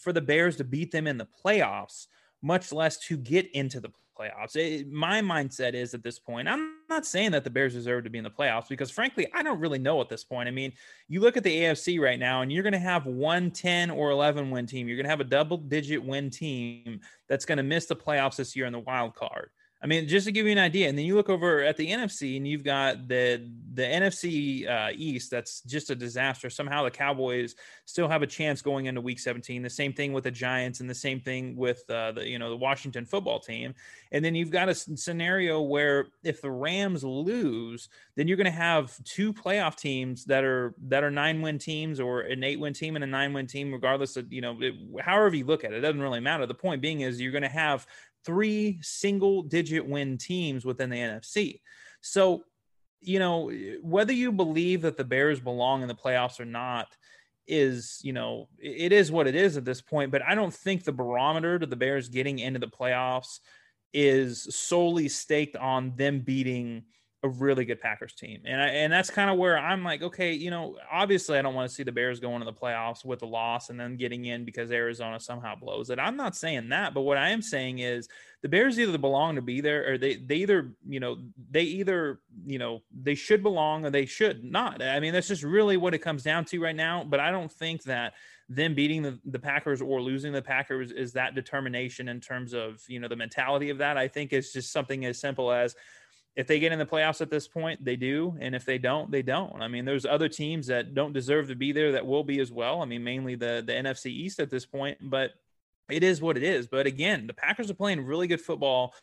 for the Bears to beat them in the playoffs, much less to get into the playoffs. It, my mindset is at this point, I'm not saying that the Bears deserve to be in the playoffs because, frankly, I don't really know at this point. I mean, you look at the A F C right now, and you're going to have one ten or eleven win team. You're going to have a double-digit win team that's going to miss the playoffs this year in the wild card. I mean, just to give you an idea, and then you look over at the N F C, and you've got the the N F C uh, East. That's just a disaster. Somehow the Cowboys still have a chance going into Week seventeen. The same thing with the Giants, and the same thing with uh, the you know the Washington football team. And then you've got a scenario where if the Rams lose, then you're going to have two playoff teams that are that are nine win teams, or an eight win team and a nine win team, regardless of you know it, however you look at it, it doesn't really matter. The point being is you're going to have three single-digit win teams within the N F C. So, you know, whether you believe that the Bears belong in the playoffs or not is, you know, it is what it is at this point. But I don't think the barometer to the Bears getting into the playoffs is solely staked on them beating a really good Packers team. And I, and that's kind of where I'm like, okay, you know, obviously I don't want to see the Bears going to the playoffs with a loss and then getting in because Arizona somehow blows it. I'm not saying that, but what I am saying is the Bears either belong to be there or they, they either, you know, they either, you know, they should belong or they should not. I mean, that's just really what it comes down to right now. But I don't think that them beating the, the Packers or losing the Packers is that determination in terms of, you know, the mentality of that. I think it's just something as simple as, if they get in the playoffs at this point, they do. And if they don't, they don't. I mean, there's other teams that don't deserve to be there that will be as well. I mean, mainly the, the N F C East at this point, but it is what it is. But again, the Packers are playing really good football.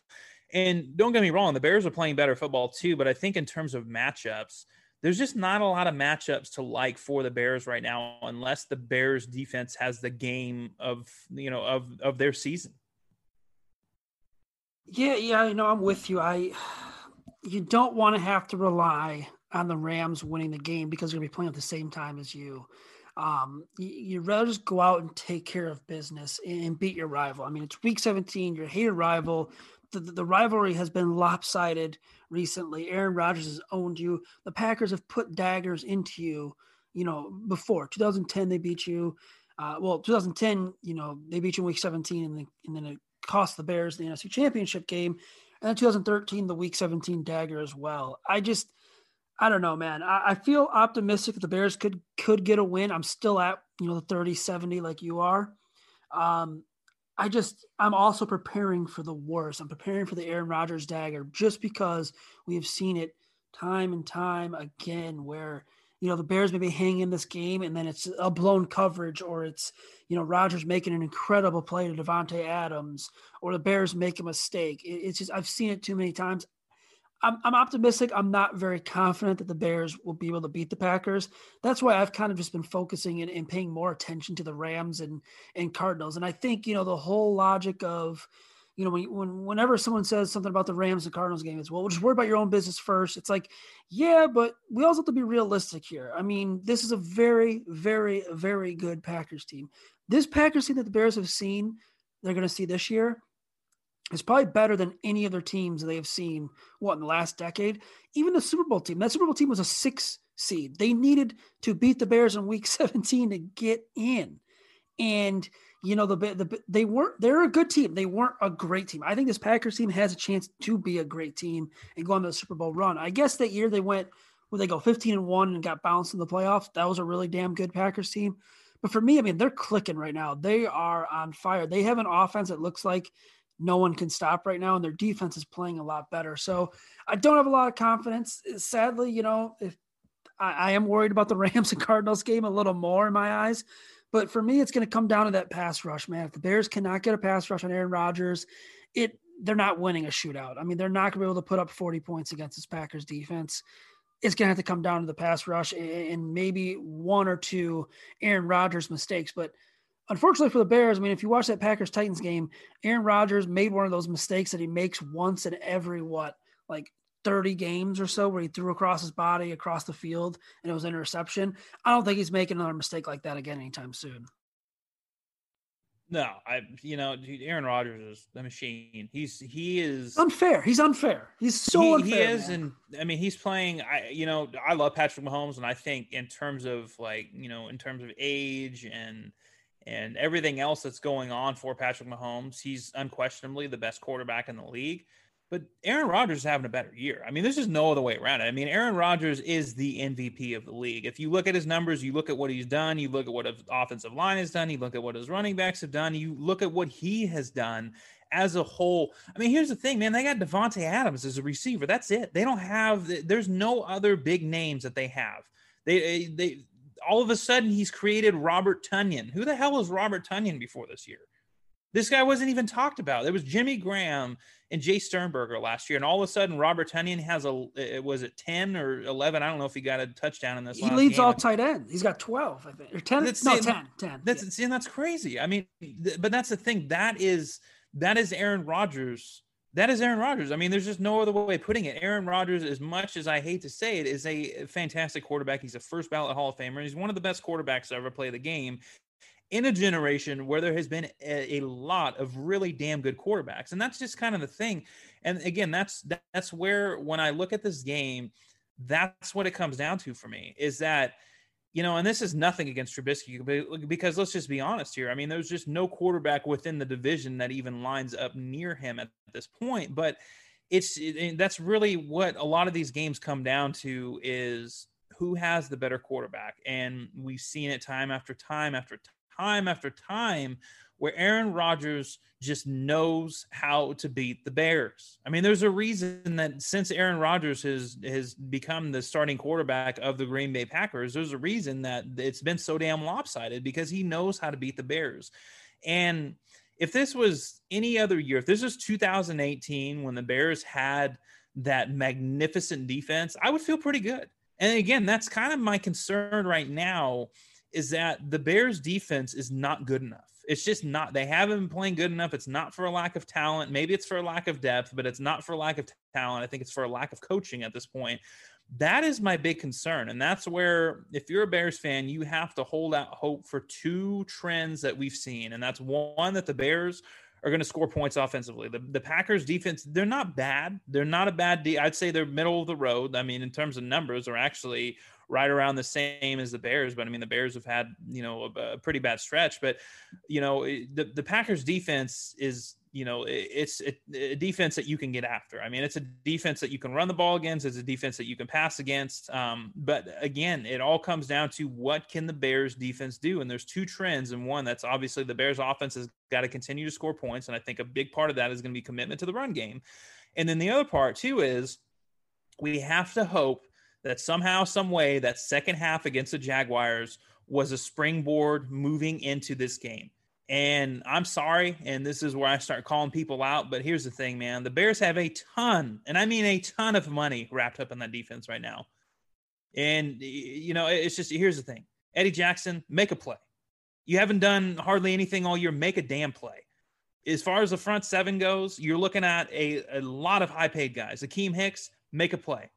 And don't get me wrong, the Bears are playing better football too. But I think in terms of matchups, there's just not a lot of matchups to like for the Bears right now, unless the Bears defense has the game of, you know, of, of their season. Yeah. Yeah. You know, I'm with you. I, You don't want to have to rely on the Rams winning the game because they're going to be playing at the same time as you. Um, you you'd rather just go out and take care of business and beat your rival. I mean, it's Week seventeen, your hated rival. The, the rivalry has been lopsided recently. Aaron Rodgers has owned you. The Packers have put daggers into you, you know, before. twenty ten, they beat you. Uh, well, twenty ten, you know, they beat you in Week seventeen, and then, and then it cost the Bears the N F C Championship game. And then twenty thirteen, the Week seventeen dagger as well. I just, I don't know, man. I, I feel optimistic that the Bears could could get a win. I'm still at, you know, the thirty seventy like you are. Um, I just, I'm also preparing for the worst. I'm preparing for the Aaron Rodgers dagger just because we have seen it time and time again where, you know, the Bears maybe hang in this game and then it's a blown coverage, or it's, you know, Rodgers making an incredible play to Davante Adams, or the Bears make a mistake. It's just, I've seen it too many times. I'm, I'm optimistic. I'm not very confident that the Bears will be able to beat the Packers. That's why I've kind of just been focusing and, and paying more attention to the Rams and, and Cardinals. And I think, you know, the whole logic of, you know, when, when whenever someone says something about the Rams and Cardinals game, it's, well, we'll just worry about your own business first. It's like, yeah, but we also have to be realistic here. I mean, this is a very, very, very good Packers team. This Packers team that the Bears have seen, they're going to see this year, is probably better than any other teams they have seen, what, in the last decade? Even the Super Bowl team. That Super Bowl team was a six seed. They needed to beat the Bears in Week seventeen to get in. And you know, the, the they weren't, they're a good team. They weren't a great team. I think this Packers team has a chance to be a great team and go on the Super Bowl run. I guess that year they went, where they go fifteen and one and got bounced in the playoffs. That was a really damn good Packers team. But for me, I mean, they're clicking right now. They are on fire. They have an offense that looks like no one can stop right now, and their defense is playing a lot better. So I don't have a lot of confidence. Sadly, you know, if I, I am worried about the Rams and Cardinals game a little more in my eyes. But for me, it's going to come down to that pass rush, man. If the Bears cannot get a pass rush on Aaron Rodgers, it they're not winning a shootout. I mean, they're not going to be able to put up forty points against this Packers defense. It's going to have to come down to the pass rush and maybe one or two Aaron Rodgers mistakes. But unfortunately for the Bears, I mean, if you watch that Packers-Titans game, Aaron Rodgers made one of those mistakes that he makes once in every, what, like thirty games or so, where he threw across his body across the field and it was an interception. I don't think he's making another mistake like that again anytime soon. No, I, you know, Aaron Rodgers is a machine. He's, he is unfair. He's unfair. He's so he, unfair. He is. Man. And I mean, he's playing, I, you know, I love Patrick Mahomes. And I think in terms of like, you know, in terms of age and, and everything else that's going on for Patrick Mahomes, he's unquestionably the best quarterback in the league. But Aaron Rodgers is having a better year. I mean, there's just no other way around it. I mean, Aaron Rodgers is the M V P of the league. If you look at his numbers, you look at what he's done, you look at what his offensive line has done, you look at what his running backs have done, you look at what he has done as a whole. I mean, here's the thing, man. They got Davante Adams as a receiver. That's it. They don't have – there's no other big names that they have. They they all of a sudden he's created Robert Tonyan. Who the hell was Robert Tonyan before this year? This guy wasn't even talked about. There was Jimmy Graham and Jay Sternberger last year, and all of a sudden Robert Tonyan has a was it ten or eleven? I don't know if he got a touchdown in this. He leads game. All tight ends. He's got twelve, I think, or ten. That's, no, it, ten. ten. That's yeah. And that's crazy. I mean, th- but that's the thing. That is that is Aaron Rodgers. That is Aaron Rodgers. I mean, there's just no other way of putting it. Aaron Rodgers, as much as I hate to say it, is a fantastic quarterback. He's a first ballot Hall of Famer. He's one of the best quarterbacks to ever play the game. In a generation where there has been a, a lot of really damn good quarterbacks. And that's just kind of the thing. And again, that's, that's where, when I look at this game, that's what it comes down to for me is that, you know, and this is nothing against Trubisky, because let's just be honest here. I mean, there's just no quarterback within the division that even lines up near him at this point, but it's, it, that's really what a lot of these games come down to is who has the better quarterback. And we've seen it time after time after time. time after time where Aaron Rodgers just knows how to beat the Bears. I mean, there's a reason that since Aaron Rodgers has, has become the starting quarterback of the Green Bay Packers, there's a reason that it's been so damn lopsided because he knows how to beat the Bears. And if this was any other year, if this was two thousand eighteen when the Bears had that magnificent defense, I would feel pretty good. And again, that's kind of my concern right now is that the Bears defense is not good enough. It's just not, they haven't been playing good enough. It's not for a lack of talent. Maybe it's for a lack of depth, but it's not for a lack of talent. I think it's for a lack of coaching at this point. That is my big concern. And that's where, if you're a Bears fan, you have to hold out hope for two trends that we've seen. And that's one, that the Bears are going to score points offensively. The, the Packers defense, they're not bad. They're not a bad D. I'd say they're middle of the road. I mean, in terms of numbers, are actually right around the same as the Bears, but I mean, the Bears have had, you know, a, a pretty bad stretch, but you know, the, the Packers defense is, you know, it, it's a, a defense that you can get after. I mean, it's a defense that you can run the ball against. It's a defense that you can pass against. Um, but again, it all comes down to what can the Bears defense do? And there's two trends, and one that's obviously the Bears offense has got to continue to score points. And I think a big part of that is going to be commitment to the run game. And then the other part too, is we have to hope that somehow, some way, that second half against the Jaguars was a springboard moving into this game. And I'm sorry, and this is where I start calling people out, but here's the thing, man. The Bears have a ton, and I mean a ton of money wrapped up in that defense right now. And, you know, it's just, here's the thing. Eddie Jackson, make a play. You haven't done hardly anything all year. Make a damn play. As far as the front seven goes, you're looking at a, a lot of high-paid guys. Akeem Hicks, make a play.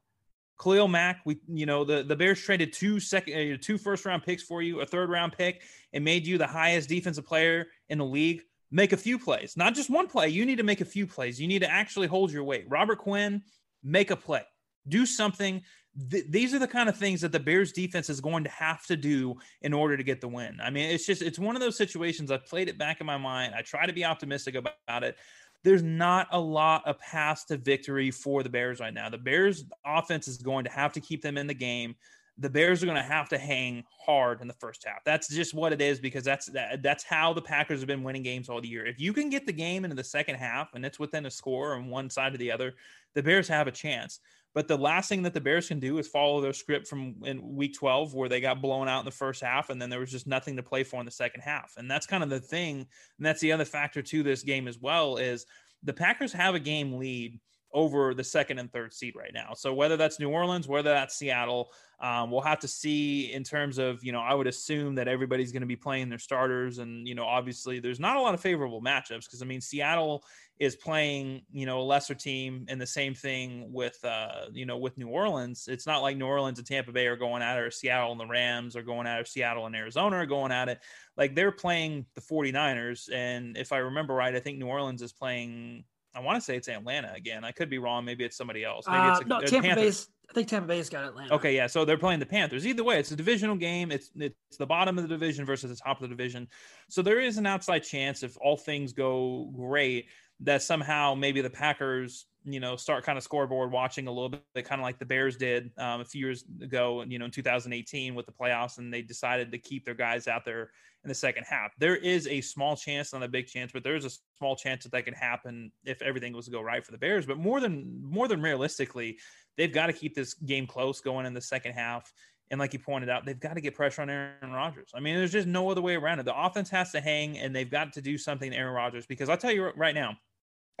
Khalil Mack, we, you know, the, the Bears traded two second, uh, two first round picks for you, a third round pick, and made you the highest defensive player in the league. Make a few plays, not just one play. You need to make a few plays. You need to actually hold your weight. Robert Quinn, make a play, do something. Th- these are the kind of things that the Bears defense is going to have to do in order to get the win. I mean, it's just, it's one of those situations. I've played it back in my mind. I try to be optimistic about it. There's not a lot of paths to victory for the Bears right now. The Bears offense is going to have to keep them in the game. The Bears are going to have to hang hard in the first half. That's just what it is, because that's that, that's how the Packers have been winning games all the year. If you can get the game into the second half and it's within a score on one side or the other, the Bears have a chance. But the last thing that the Bears can do is follow their script from in week twelve, where they got blown out in the first half, and then there was just nothing to play for in the second half. And that's kind of the thing. And that's the other factor to this game as well, is the Packers have a game lead over the second and third seed right now. So whether that's New Orleans, whether that's Seattle, um, we'll have to see in terms of, you know, I would assume that everybody's going to be playing their starters. And, you know, obviously there's not a lot of favorable matchups, because I mean, Seattle is playing, you know, a lesser team, and the same thing with, uh, you know, with New Orleans. It's not like New Orleans and Tampa Bay are going at it, or Seattle and the Rams are going at it, or Seattle and Arizona are going at it. Like, they're playing the forty-niners. And if I remember right, I think New Orleans is playing, I want to say it's Atlanta again. I could be wrong. Maybe it's somebody else. Maybe it's a, uh, no, Tampa Bay's, I think Tampa Bay's got Atlanta. Okay, yeah. So they're playing the Panthers. Either way, it's a divisional game. It's it's the bottom of the division versus the top of the division. So there is an outside chance, if all things go great, that somehow maybe the Packers, you know, start kind of scoreboard watching a little bit, kind of like the Bears did um, a few years ago, you know, in two thousand eighteen with the playoffs, and they decided to keep their guys out there in the second half. There is a small chance, not a big chance, but there is a small chance that that can happen if everything was to go right for the Bears. But more than more than realistically, they've got to keep this game close going in the second half. And like you pointed out, they've got to get pressure on Aaron Rodgers. I mean, there's just no other way around it. The offense has to hang, and they've got to do something to Aaron Rodgers, because I'll tell you right now,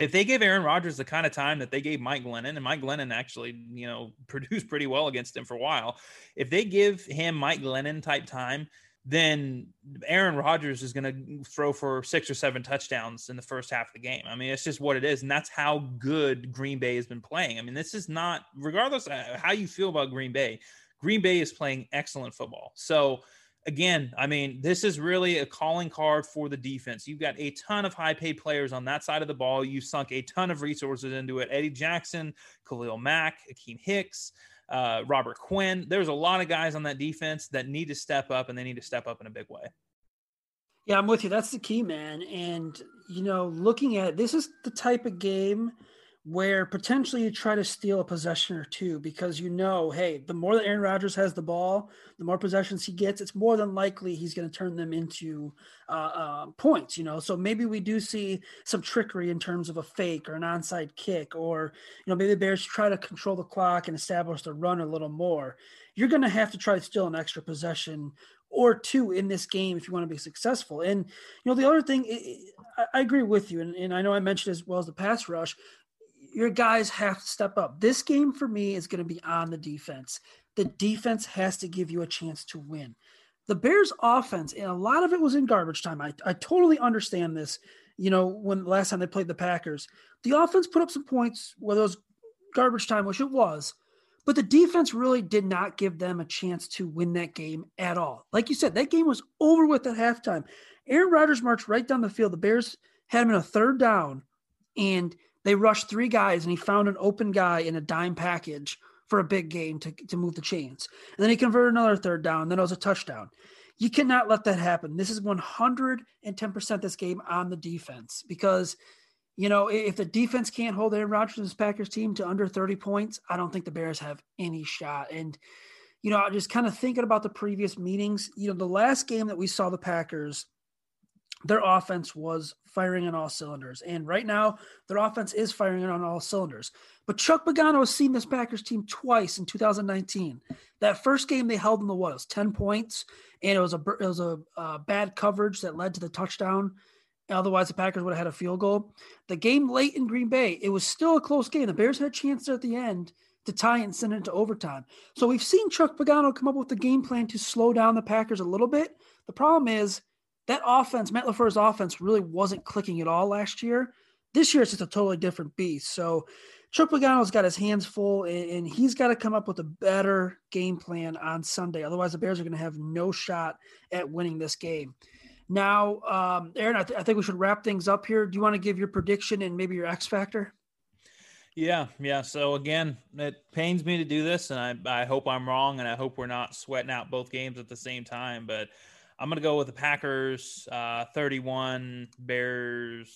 if they give Aaron Rodgers the kind of time that they gave Mike Glennon, and Mike Glennon actually, you know, produced pretty well against him for a while. If they give him Mike Glennon type time, then Aaron Rodgers is going to throw for six or seven touchdowns in the first half of the game. I mean, it's just what it is. And that's how good Green Bay has been playing. I mean, this is not, regardless of how you feel about Green Bay, Green Bay is playing excellent football. So again, I mean, this is really a calling card for the defense. You've got a ton of high-paid players on that side of the ball. You've sunk a ton of resources into it. Eddie Jackson, Khalil Mack, Akeem Hicks, uh, Robert Quinn. There's a lot of guys on that defense that need to step up, and they need to step up in a big way. Yeah, I'm with you. That's the key, man. And, you know, looking at it, this is the type of game where potentially you try to steal a possession or two, because, you know, hey, the more that Aaron Rodgers has the ball, the more possessions he gets, it's more than likely he's going to turn them into uh, uh, points, you know? So maybe we do see some trickery in terms of a fake or an onside kick, or, you know, maybe the Bears try to control the clock and establish the run a little more. You're going to have to try to steal an extra possession or two in this game if you want to be successful. And, you know, the other thing, I, I agree with you. And, and I know I mentioned as well as the pass rush, your guys have to step up. This game for me is going to be on the defense. The defense has to give you a chance to win. The Bears offense, and a lot of it was in garbage time. I, I totally understand this. You know, when last time they played the Packers, the offense put up some points where those garbage time, which it was, but the defense really did not give them a chance to win that game at all. Like you said, that game was over with at halftime. Aaron Rodgers marched right down the field. The Bears had him in a third down, and they rushed three guys, and he found an open guy in a dime package for a big game to, to move the chains. And then he converted another third down. Then it was a touchdown. You cannot let that happen. This is one hundred ten percent this game on the defense, because, you know, if the defense can't hold Aaron Rodgers and his Packers team to under thirty points, I don't think the Bears have any shot. And, you know, I just kind of thinking about the previous meetings, you know, the last game that we saw the Packers, their offense was firing on all cylinders. And right now, their offense is firing on all cylinders. But Chuck Pagano has seen this Packers team twice in two thousand nineteen. That first game they held them to what? It was ten points, and it was a it was a uh, bad coverage that led to the touchdown. Otherwise, the Packers would have had a field goal. The game late in Green Bay, it was still a close game. The Bears had a chance there at the end to tie and send it into overtime. So we've seen Chuck Pagano come up with a game plan to slow down the Packers a little bit. The problem is, that offense, Matt LaFleur's offense, really wasn't clicking at all last year. This year, it's just a totally different beast. So Chuck Pagano's got his hands full, and he's got to come up with a better game plan on Sunday. Otherwise, the Bears are going to have no shot at winning this game. Now, um, Aaron, I, th- I think we should wrap things up here. Do you want to give your prediction and maybe your X factor? Yeah, yeah. So, again, it pains me to do this, and I, I hope I'm wrong, and I hope we're not sweating out both games at the same time, but – I'm going to go with the Packers, uh, thirty-one, Bears,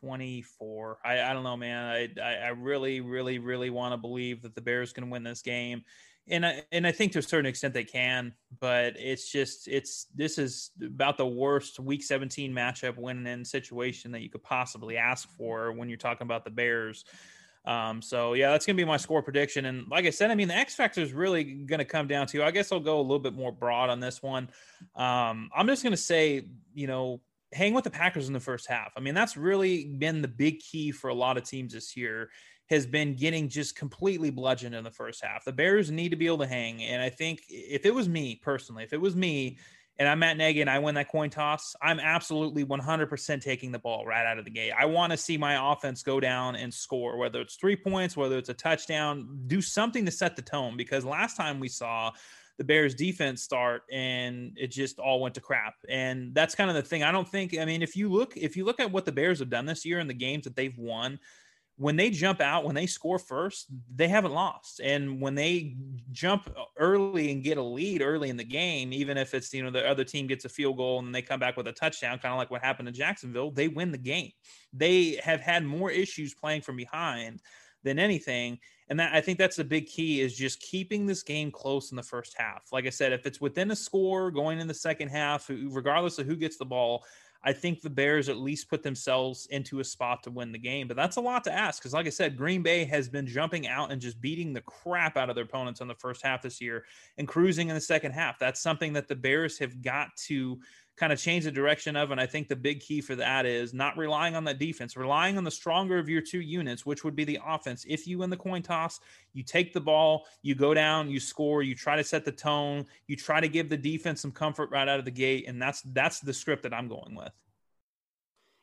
twenty-four. I, I don't know, man. I, I really, really, really want to believe that the Bears can win this game. And I, and I think to a certain extent they can, but it's just, it's, this is about the worst week seventeen matchup win-in situation that you could possibly ask for when you're talking about the Bears. Um, so yeah, that's going to be my score prediction. And like I said, I mean, the X factor is really going to come down to, I guess I'll go a little bit more broad on this one. Um, I'm just going to say, you know, hang with the Packers in the first half. I mean, that's really been the big key for a lot of teams this year, has been getting just completely bludgeoned in the first half. The Bears need to be able to hang. And I think if it was me personally, if it was me, and I'm Matt Nagy and I win that coin toss, I'm absolutely one hundred percent taking the ball right out of the gate. I want to see my offense go down and score, whether it's three points, whether it's a touchdown, do something to set the tone. Because last time we saw the Bears defense start and it just all went to crap. And that's kind of the thing. I don't think, I mean, if you look, if you look at what the Bears have done this year and the games that they've won, when they jump out, when they score first, they haven't lost. And when they jump early and get a lead early in the game, even if it's, you know, the other team gets a field goal and they come back with a touchdown, kind of like what happened to Jacksonville, they win the game. They have had more issues playing from behind than anything. And that, I think that's the big key, is just keeping this game close in the first half. Like I said, if it's within a score going in the second half, regardless of who gets the ball, I think the Bears at least put themselves into a spot to win the game. But that's a lot to ask, because like I said, Green Bay has been jumping out and just beating the crap out of their opponents on the first half this year and cruising in the second half. That's something that the Bears have got to kind of change the direction of. And I think the big key for that is not relying on that defense, relying on the stronger of your two units, which would be the offense. If you win the coin toss, you take the ball, you go down, you score, you try to set the tone, you try to give the defense some comfort right out of the gate. And that's, that's the script that I'm going with.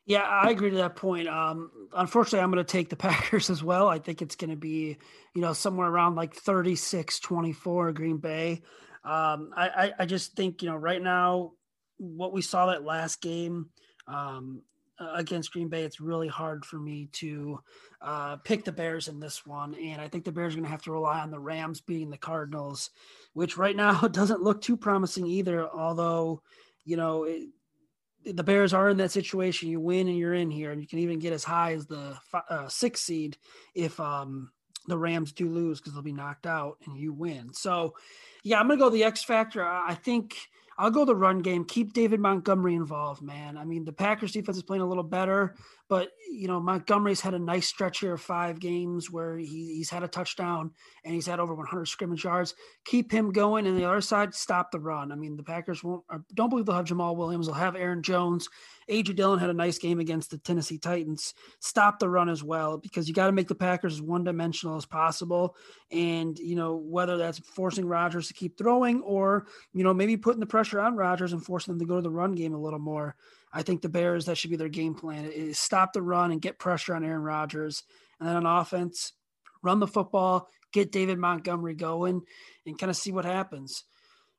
Yeah, I agree to that point. Um, unfortunately, I'm going to take the Packers as well. I think it's going to be, you know, somewhere around like thirty-six twenty-four Green Bay. Um, I, I, I just think, you know, right now, what we saw that last game um, against Green Bay, it's really hard for me to uh, pick the Bears in this one. And I think the Bears are going to have to rely on the Rams beating the Cardinals, which right now doesn't look too promising either. Although, you know, it, the Bears are in that situation. You win and you're in here, and you can even get as high as the uh, sixth seed if um, the Rams do lose, because they'll be knocked out and you win. So yeah, I'm going to go the X factor. I think I'll go the run game. Keep David Montgomery involved, man. I mean, the Packers defense is playing a little better, but, you know, Montgomery's had a nice stretch here of five games where he, he's had a touchdown and he's had over one hundred scrimmage yards. Keep him going. And the other side, stop the run. I mean, the Packers won't, I don't believe they'll have Jamal Williams. They'll have Aaron Jones. A J Dillon had a nice game against the Tennessee Titans. Stop the run as well, because you got to make the Packers as one-dimensional as possible. And, you know, whether that's forcing Rodgers to keep throwing or, you know, maybe putting the pressure on Rodgers and forcing them to go to the run game a little more. I think the Bears, that should be their game plan, is stop the run and get pressure on Aaron Rodgers. And then on offense, run the football, get David Montgomery going, and kind of see what happens.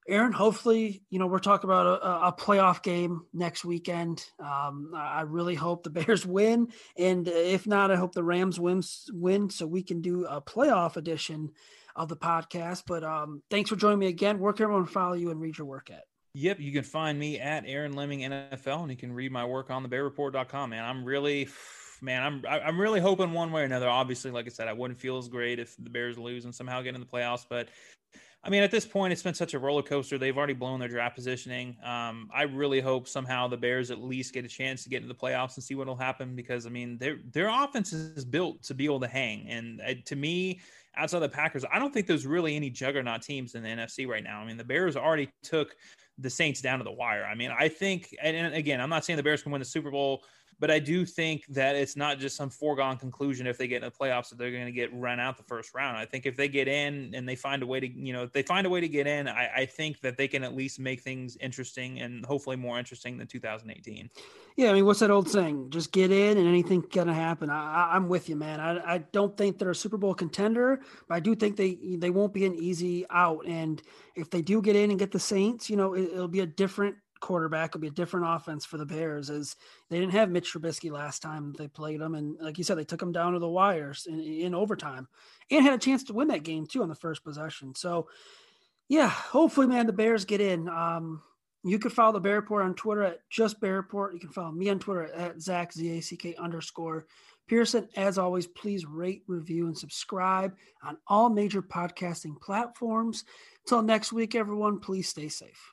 Aaron, hopefully, you know, we're talking about a, a playoff game next weekend. Um, I really hope the Bears win. And if not, I hope the Rams win, win so we can do a playoff edition of the podcast. But um, thanks for joining me again. Where can everyone follow you and read your work at? Yep, you can find me at Aaron Lemming N F L, and you can read my work on the bear report dot com. Man, I'm really, man, I'm I'm really hoping one way or another. Obviously, like I said, I wouldn't feel as great if the Bears lose and somehow get in the playoffs, but I mean, at this point, it's been such a roller coaster. They've already blown their draft positioning. Um, I really hope somehow the Bears at least get a chance to get into the playoffs and see what will happen, because, I mean, their their offense is built to be able to hang. And uh, to me, outside the Packers, I don't think there's really any juggernaut teams in the N F C right now. I mean, the Bears already took the Saints down to the wire. I mean, I think, and, and again, I'm not saying the Bears can win the Super Bowl, but I do think that it's not just some foregone conclusion if they get in the playoffs that they're going to get run out the first round. I think if they get in and they find a way to, you know, if they find a way to get in, I, I think that they can at least make things interesting, and hopefully more interesting than two thousand eighteen. Yeah, I mean, what's that old saying? Just get in and anything's going to happen. I, I'm with you, man. I, I don't think they're a Super Bowl contender, but I do think they they won't be an easy out. And if they do get in and get the Saints, you know, it, it'll be a different quarterback, will be a different offense for the Bears, as they didn't have Mitch Trubisky last time they played him, and like you said, they took him down to the wires in, in overtime and had a chance to win that game too on the first possession. So yeah, hopefully, man, the Bears get in. Um you can follow the Bear Report on Twitter at just Bear Report. You can follow me on Twitter at Zach Z A C K underscore Pearson. As always, please rate, review, and subscribe on all major podcasting platforms. Till next week, everyone, please stay safe.